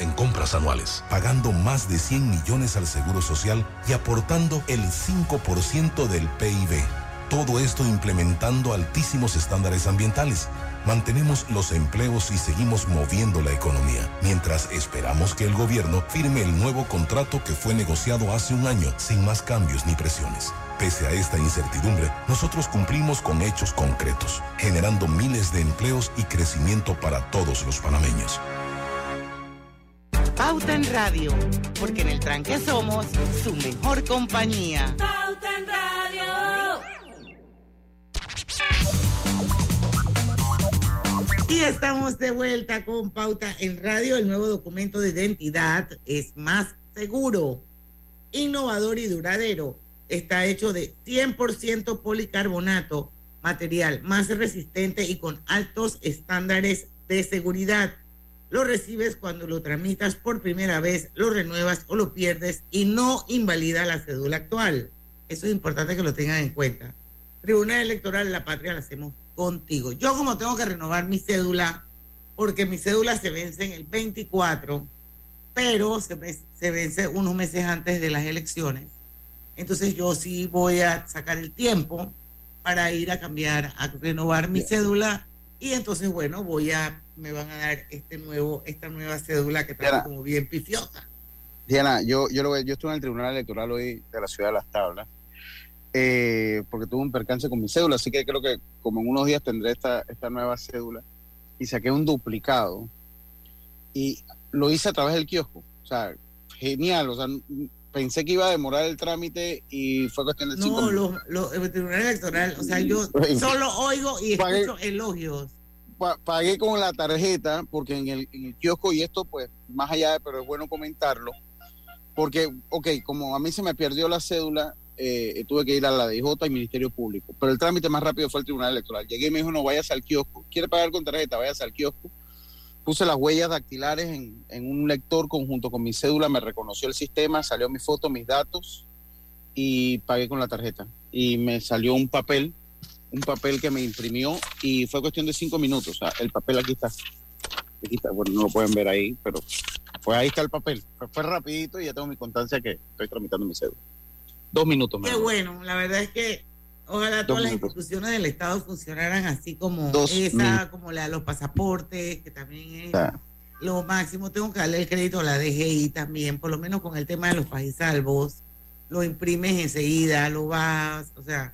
en compras anuales, pagando más de 100 millones al Seguro Social y aportando el 5% del PIB. Todo esto implementando altísimos estándares ambientales. Mantenemos los empleos y seguimos moviendo la economía, mientras esperamos que el gobierno firme el nuevo contrato que fue negociado hace un año, sin más cambios ni presiones. Pese a esta incertidumbre, nosotros cumplimos con hechos concretos, generando miles de empleos y crecimiento para todos los panameños. Pauta en Radio, porque en el tranque somos su mejor compañía. Pauta en Radio. Y estamos de vuelta con Pauta en Radio. El nuevo documento de identidad es más seguro, innovador y duradero. Está hecho de 100% policarbonato, material más resistente y con altos estándares de seguridad. Lo recibes cuando lo tramitas por primera vez, lo renuevas o lo pierdes y no invalida la cédula actual. Eso es importante que lo tengan en cuenta. Tribunal Electoral, la patria la hacemos contigo. Yo, como tengo que renovar mi cédula, porque mi cédula se vence en el 24, pero se vence unos meses antes de las elecciones. Entonces yo sí voy a sacar el tiempo para ir a cambiar, a renovar mi cédula, y entonces, bueno, me van a dar esta nueva cédula que traigo como bien pifiosa. Diana, yo estuve en el Tribunal Electoral hoy de la Ciudad de las Tablas, porque tuve un percance con mi cédula, así que creo que como en unos días tendré esta nueva cédula, y saqué un duplicado y lo hice a través del kiosco. O sea, genial. O sea, pensé que iba a demorar el trámite y fue cuestión de 5 minutos. El Tribunal Electoral, o sea, yo solo oigo y escucho elogios. Pagué con la tarjeta, porque en el kiosco, y esto pues más allá de, pero es bueno comentarlo, porque como a mí se me perdió la cédula, tuve que ir a la DJ y Ministerio Público, pero el trámite más rápido fue el Tribunal Electoral. Llegué y me dijo: no, vayas al kiosco, quiere pagar con tarjeta, vayas al kiosco. Puse las huellas dactilares en un lector conjunto con mi cédula, me reconoció el sistema, salió mi foto, mis datos, y pagué con la tarjeta, y me salió un papel que me imprimió, y fue cuestión de 5 minutos. O sea, el papel aquí está, bueno, no lo pueden ver ahí, pero pues ahí está el papel, fue rapidito, y ya tengo mi constancia que estoy tramitando mi cédula. 2 minutos más. Qué bueno, la verdad es que ojalá todas las instituciones del Estado funcionaran así como como la de los pasaportes, que también es lo máximo. Tengo que darle el crédito a la DGI también, por lo menos con el tema de los pagisalvos. Lo imprimes enseguida, lo vas, o sea,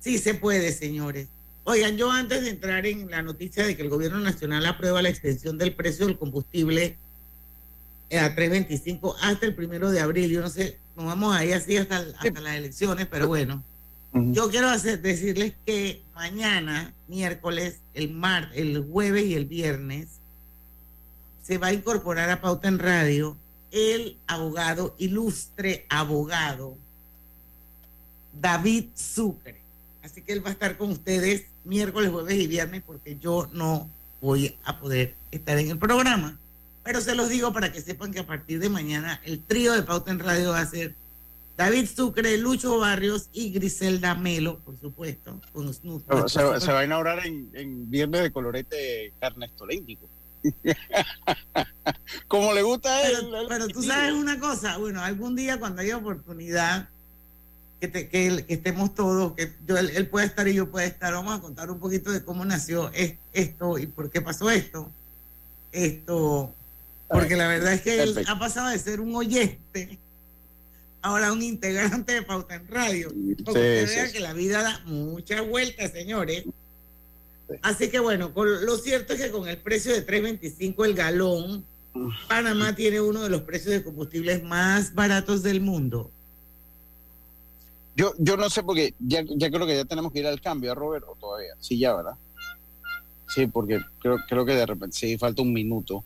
sí se puede, señores. Oigan, yo antes de entrar en la noticia de que el Gobierno Nacional aprueba la extensión del precio del combustible a 3.25 hasta el 1 de abril, yo no sé, nos vamos ahí así hasta las elecciones, pero bueno, yo quiero decirles que mañana, miércoles, el jueves y el viernes, se va a incorporar a Pauta en Radio el abogado, ilustre abogado, David Sucre. Así que él va a estar con ustedes miércoles, jueves y viernes, porque yo no voy a poder estar en el programa. Pero se los digo para que sepan que a partir de mañana el trío de Pauta en Radio va a ser David Sucre, Lucho Barrios y Griselda Melo, por supuesto, con Snoop. Se va a inaugurar en viernes de colorete carnestoléntico. Como le gusta a él. Pero tú sabes una cosa, bueno, algún día cuando haya oportunidad que estemos todos, que él pueda estar y yo pueda estar, vamos a contar un poquito de cómo nació esto y por qué pasó esto. Porque la verdad es que él ha pasado de ser un oyente ahora un integrante de Pauta en Radio. Porque usted vea que la vida da muchas vueltas, señores. Sí. Así que bueno, lo cierto es que con el precio de $3.25 el galón, Panamá tiene uno de los precios de combustibles más baratos del mundo. Yo no sé, porque ya creo que ya tenemos que ir al cambio, a Roberto, todavía. Sí, ya, ¿verdad? Sí, porque creo que de repente sí, falta un minuto.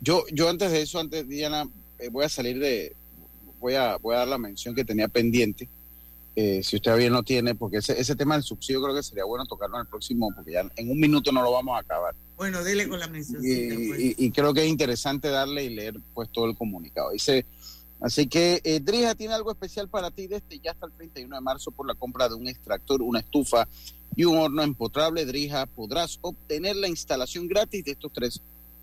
Yo antes de eso, Diana, voy a salir de... Voy a dar la mención que tenía pendiente, si usted bien lo tiene, porque ese tema del subsidio creo que sería bueno tocarlo en el próximo, porque ya en un minuto no lo vamos a acabar. Bueno, dele con la mención. Y creo que es interesante darle y leer pues todo el comunicado. Dice, así que Drija tiene algo especial para ti desde ya hasta el 31 de marzo por la compra de un extractor, una estufa y un horno empotrable. Drija, podrás obtener la instalación gratis de estos tres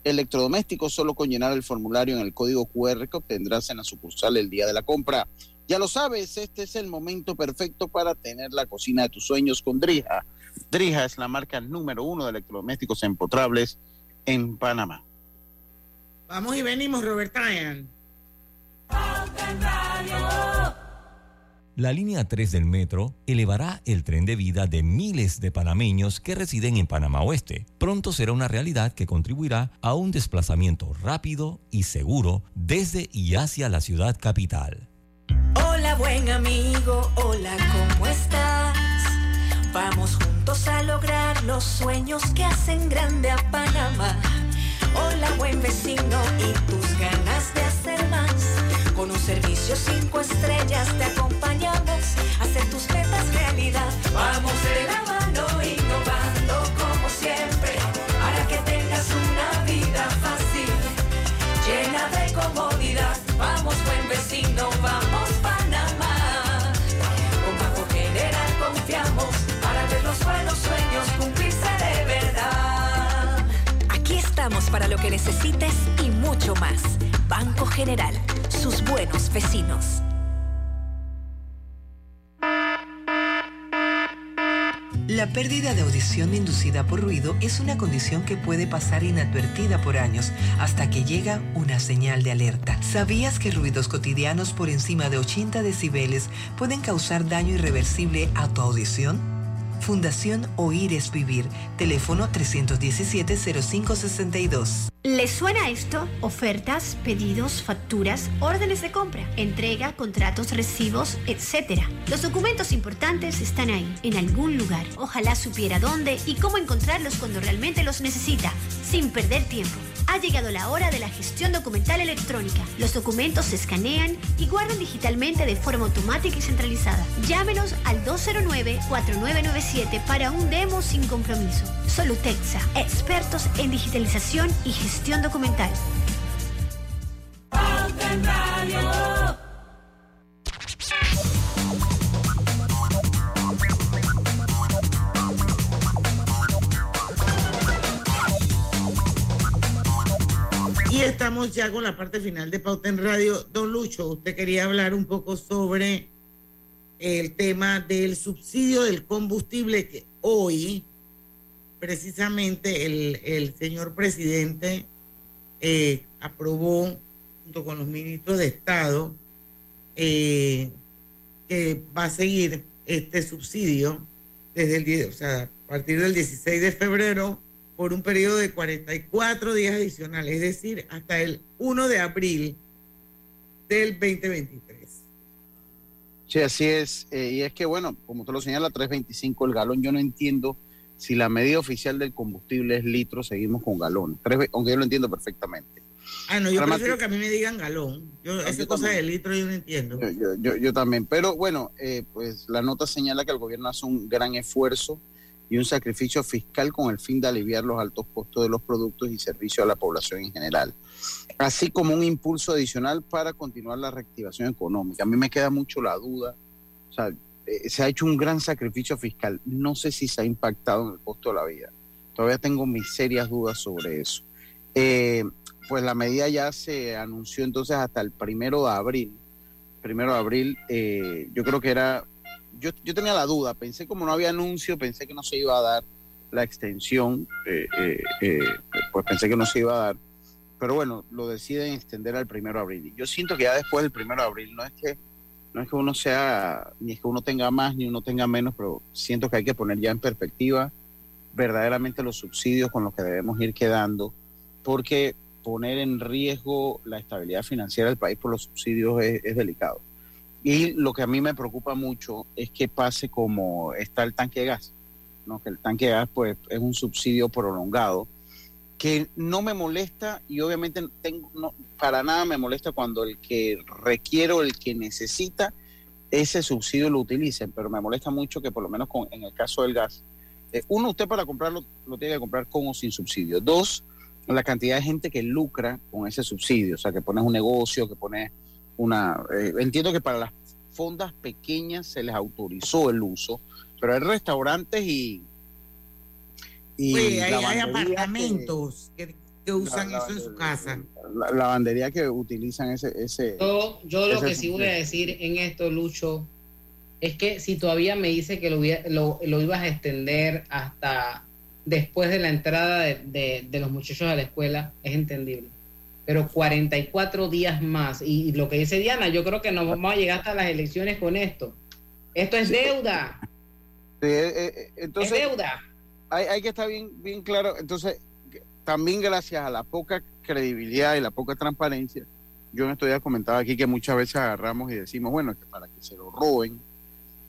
electrodomésticos solo con llenar el formulario en el código QR que obtendrás en la sucursal el día de la compra. Ya lo sabes, este es el momento perfecto para tener la cocina de tus sueños con Drija. Drija es la marca número 1 de electrodomésticos empotrables en Panamá. Vamos y venimos, Roberto. La línea 3 del metro elevará el tren de vida de miles de panameños que residen en Panamá Oeste. Pronto será una realidad que contribuirá a un desplazamiento rápido y seguro desde y hacia la ciudad capital. Hola, buen amigo, hola, ¿cómo estás? Vamos juntos a lograr los sueños que hacen grande a Panamá. Hola, buen vecino, y tus ganas de hacer más. Con un servicio 5 estrellas te acompañamos a hacer tus metas realidad. Vamos de la mano innovando como siempre para que tengas una vida fácil, llena de comodidad. Vamos buen vecino, vamos Panamá. Con Banco General confiamos para ver los buenos sueños cumplirse de verdad. Aquí estamos para lo que necesites y mucho más. Banco General, sus buenos vecinos. La pérdida de audición inducida por ruido es una condición que puede pasar inadvertida por años hasta que llega una señal de alerta. ¿Sabías que ruidos cotidianos por encima de 80 decibeles pueden causar daño irreversible a tu audición? Fundación Oír es Vivir, teléfono 317-0562. ¿Les suena esto? Ofertas, pedidos, facturas, órdenes de compra, entrega, contratos, recibos, etc. Los documentos importantes están ahí, en algún lugar. Ojalá supiera dónde y cómo encontrarlos cuando realmente los necesita, sin perder tiempo. Ha llegado la hora de la gestión documental electrónica. Los documentos se escanean y guardan digitalmente de forma automática y centralizada. Llámenos al 209-4997 para un demo sin compromiso. Solutexa, expertos en digitalización y gestión documental. Y estamos ya con la parte final de Pauta en Radio. Don Lucho, usted quería hablar un poco sobre el tema del subsidio del combustible, que hoy, precisamente, el señor presidente aprobó, junto con los ministros de Estado, que va a seguir este subsidio desde a partir del 16 de febrero, por un periodo de 44 días adicionales, es decir, hasta el 1 de abril del 2023. Sí, así es. Y es que, bueno, como usted lo señala, $3.25 el galón. Yo no entiendo si la medida oficial del combustible es litro, seguimos con galón. Aunque yo lo entiendo perfectamente. No, yo prefiero que a mí me digan galón. Esa cosa de litro yo no entiendo. Yo también. Pero, bueno, pues la nota señala que el gobierno hace un gran esfuerzo y un sacrificio fiscal con el fin de aliviar los altos costos de los productos y servicios a la población en general, así como un impulso adicional para continuar la reactivación económica. A mí me queda mucho la duda, se ha hecho un gran sacrificio fiscal, no sé si se ha impactado en el costo de la vida, todavía tengo mis serias dudas sobre eso. Pues la medida ya se anunció entonces hasta el 1 de abril, yo creo que era... Yo tenía la duda, pensé como no había anuncio, pensé que no se iba a dar la extensión, pues pensé que no se iba a dar, pero bueno, lo deciden extender al 1 de abril. Yo siento que ya después del 1 de abril no es que no es que uno sea, ni es que uno tenga más ni uno tenga menos, pero siento que hay que poner ya en perspectiva verdaderamente los subsidios con los que debemos ir quedando, porque poner en riesgo la estabilidad financiera del país por los subsidios es delicado. Y lo que a mí me preocupa mucho es que pase como está el tanque de gas, ¿no? Que el tanque de gas pues es un subsidio prolongado, que no me molesta, y obviamente para nada me molesta cuando el que requiere o el que necesita ese subsidio lo utilicen, pero me molesta mucho que por lo menos en el caso del gas, uno, usted para comprarlo lo tiene que comprar con o sin subsidio. Dos, la cantidad de gente que lucra con ese subsidio, o sea, que pones un negocio, que pones una... entiendo que para las fondas pequeñas se les autorizó el uso, pero hay restaurantes y sí, hay apartamentos que usan eso en su casa. La lavandería que utilizan ese yo lo ese que sí voy a decir en esto, Lucho, es que si todavía me dice que lo ibas a extender hasta después de la entrada de los muchachos a la escuela, es entendible. Pero 44 días más. Y lo que dice Diana, yo creo que nos vamos a llegar hasta las elecciones con esto. Esto es deuda. Sí, entonces, es deuda. Hay que estar bien claro. Entonces, también gracias a la poca credibilidad y la poca transparencia, yo en esto ya comentaba aquí que muchas veces agarramos y decimos, bueno, que para que se lo roben,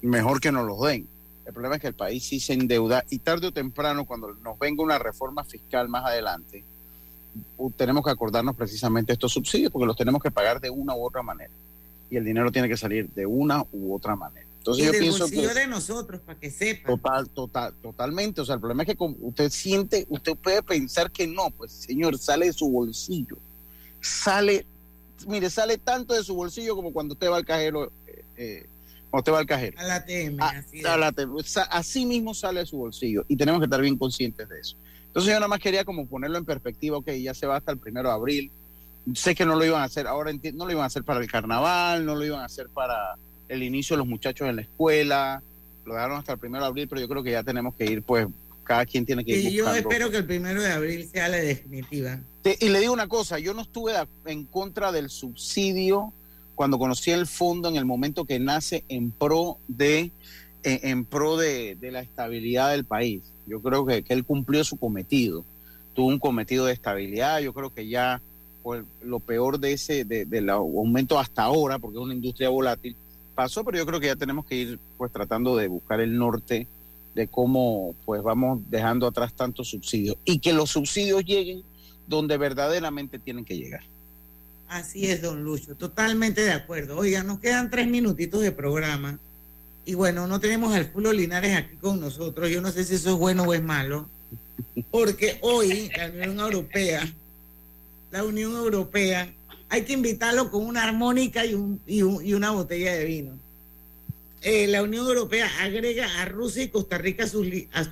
mejor que nos los den. El problema es que el país sí se endeuda, y tarde o temprano, cuando nos venga una reforma fiscal más adelante, tenemos que acordarnos precisamente estos subsidios, porque los tenemos que pagar de una u otra manera, y el dinero tiene que salir de una u otra manera. Entonces, yo pienso que de nosotros, para que sepan. Totalmente, o sea, el problema es que usted puede pensar que no, pues señor, sale de su bolsillo. Sale tanto de su bolsillo como cuando usted va al cajero, usted va al cajero. A la ATM. Así mismo sale de su bolsillo, y tenemos que estar bien conscientes de eso. Entonces yo nada más quería como ponerlo en perspectiva, ok, ya se va hasta el 1 de abril, sé que no lo iban a hacer, ahora no lo iban a hacer para el carnaval, no lo iban a hacer para el inicio de los muchachos en la escuela, lo dejaron hasta el 1 de abril, pero yo creo que ya tenemos que ir, pues, cada quien tiene que ir buscando. Y yo espero que el 1 de abril sea la definitiva. Y le digo una cosa, yo no estuve en contra del subsidio cuando conocí el fondo en el momento que nace en pro de la estabilidad del país. Yo creo que él cumplió su cometido, tuvo un cometido de estabilidad. Yo creo que ya pues, lo peor del aumento hasta ahora, porque es una industria volátil, pasó, pero yo creo que ya tenemos que ir pues tratando de buscar el norte de cómo pues vamos dejando atrás tantos subsidios, y que los subsidios lleguen donde verdaderamente tienen que llegar. Así es, don Lucho, totalmente de acuerdo. Oiga, nos quedan 3 minutitos de programa y bueno, no tenemos al Fulo Linares aquí con nosotros. Yo no sé si eso es bueno o es malo, porque hoy la Unión Europea, hay que invitarlo con una armónica y una botella de vino. La Unión Europea agrega a Rusia y Costa Rica a su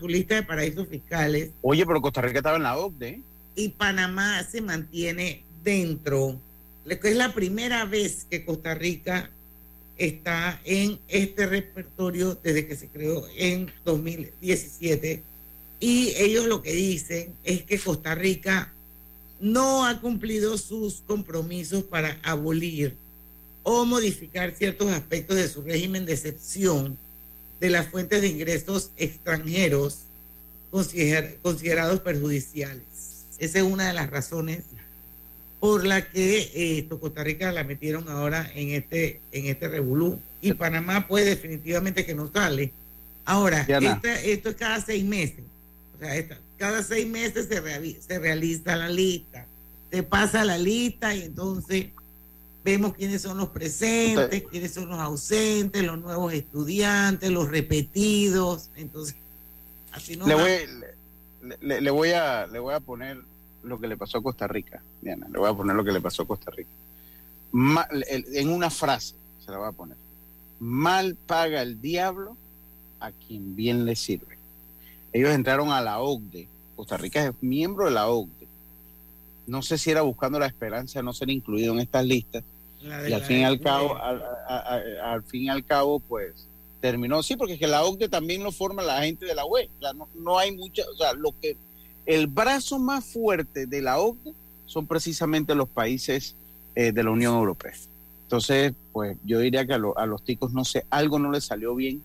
lista de paraísos fiscales. Oye, pero Costa Rica estaba en la OCDE. Y Panamá se mantiene dentro. Es la primera vez que Costa Rica está en este repertorio desde que se creó en 2017, y ellos lo que dicen es que Costa Rica no ha cumplido sus compromisos para abolir o modificar ciertos aspectos de su régimen de excepción de las fuentes de ingresos extranjeros considerados perjudiciales. Esa es una de las razones por la que Costa Rica la metieron ahora en este revolú, y Panamá pues definitivamente que no sale. Ahora, esto es cada 6 meses, o sea, cada 6 meses se realiza la lista, se pasa la lista y entonces vemos quiénes son los presentes, quiénes son los ausentes, los nuevos estudiantes, los repetidos. Entonces, así no le voy a poner lo que le pasó a Costa Rica, Diana, le voy a poner lo que le pasó a Costa Rica. En una frase se la voy a poner: mal paga el diablo a quien bien le sirve. Ellos entraron a la OCDE, Costa Rica es miembro de la OCDE, no sé si era buscando la esperanza de no ser incluido en estas listas, y al fin y al cabo pues terminó, sí, porque es que la OCDE también lo forma la gente de la UE, o sea, no hay mucha, o sea, lo que el brazo más fuerte de la OCDE son precisamente los países de la Unión Europea. Entonces, pues yo diría que a los ticos, no sé, algo no les salió bien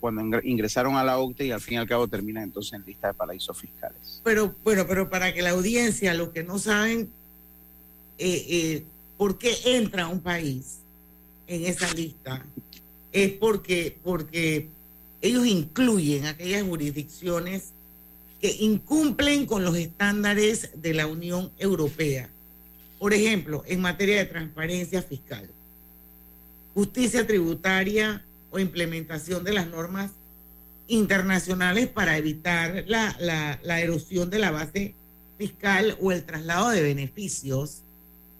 cuando ingresaron a la OCDE y al fin y al cabo terminan entonces en lista de paraísos fiscales. Pero bueno, pero para que la audiencia, los que no saben por qué entra un país en esa lista, es porque ellos incluyen aquellas jurisdicciones que incumplen con los estándares de la Unión Europea. Por ejemplo, en materia de transparencia fiscal, justicia tributaria o implementación de las normas internacionales para evitar la erosión de la base fiscal o el traslado de beneficios.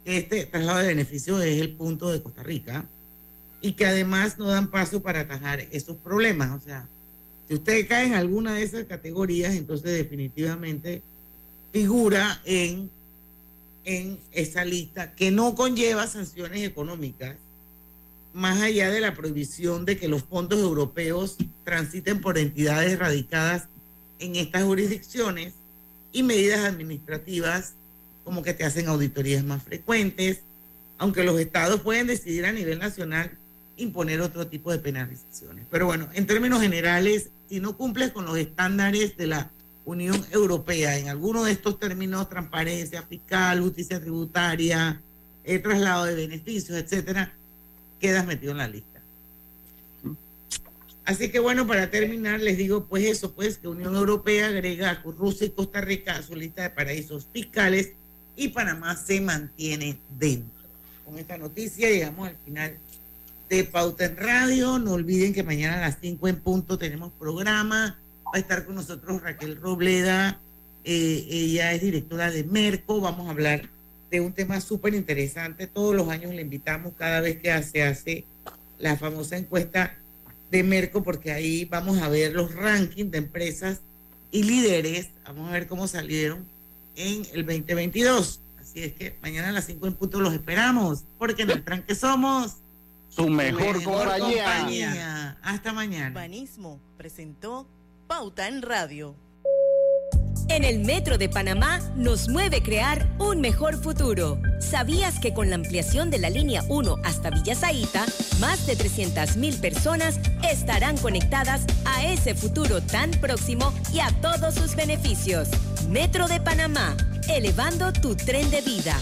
Este traslado de beneficios es el punto de Costa Rica y que además no dan paso para atajar esos problemas. O sea, si usted cae en alguna de esas categorías, entonces definitivamente figura en esa lista que no conlleva sanciones económicas, más allá de la prohibición de que los fondos europeos transiten por entidades radicadas en estas jurisdicciones y medidas administrativas como que te hacen auditorías más frecuentes, aunque los estados pueden decidir a nivel nacional imponer otro tipo de penalizaciones. Pero bueno, en términos generales, si no cumples con los estándares de la Unión Europea en alguno de estos términos, transparencia fiscal, justicia tributaria, el traslado de beneficios, etcétera, quedas metido en la lista. Así que bueno, para terminar les digo pues eso, pues que Unión Europea agrega a Rusia y Costa Rica a su lista de paraísos fiscales y Panamá se mantiene dentro. Con esta noticia llegamos al final de Pauta en Radio. No olviden que mañana a las 5 en punto tenemos programa. Va a estar con nosotros Raquel Robleda, ella es directora de MERCO. Vamos a hablar de un tema súper interesante. Todos los años le invitamos cada vez que se hace la famosa encuesta de MERCO, porque ahí vamos a ver los rankings de empresas y líderes. Vamos a ver cómo salieron en el 2022. Así es que mañana a las 5 en punto los esperamos, porque en el tranque somos su mejor compañía. Hasta mañana. Banismo presentó Pauta en Radio. En el Metro de Panamá nos mueve crear un mejor futuro. ¿Sabías que con la ampliación de la línea 1 hasta Villa Zaíta, más de 300.000 personas estarán conectadas a ese futuro tan próximo y a todos sus beneficios? Metro de Panamá, elevando tu tren de vida.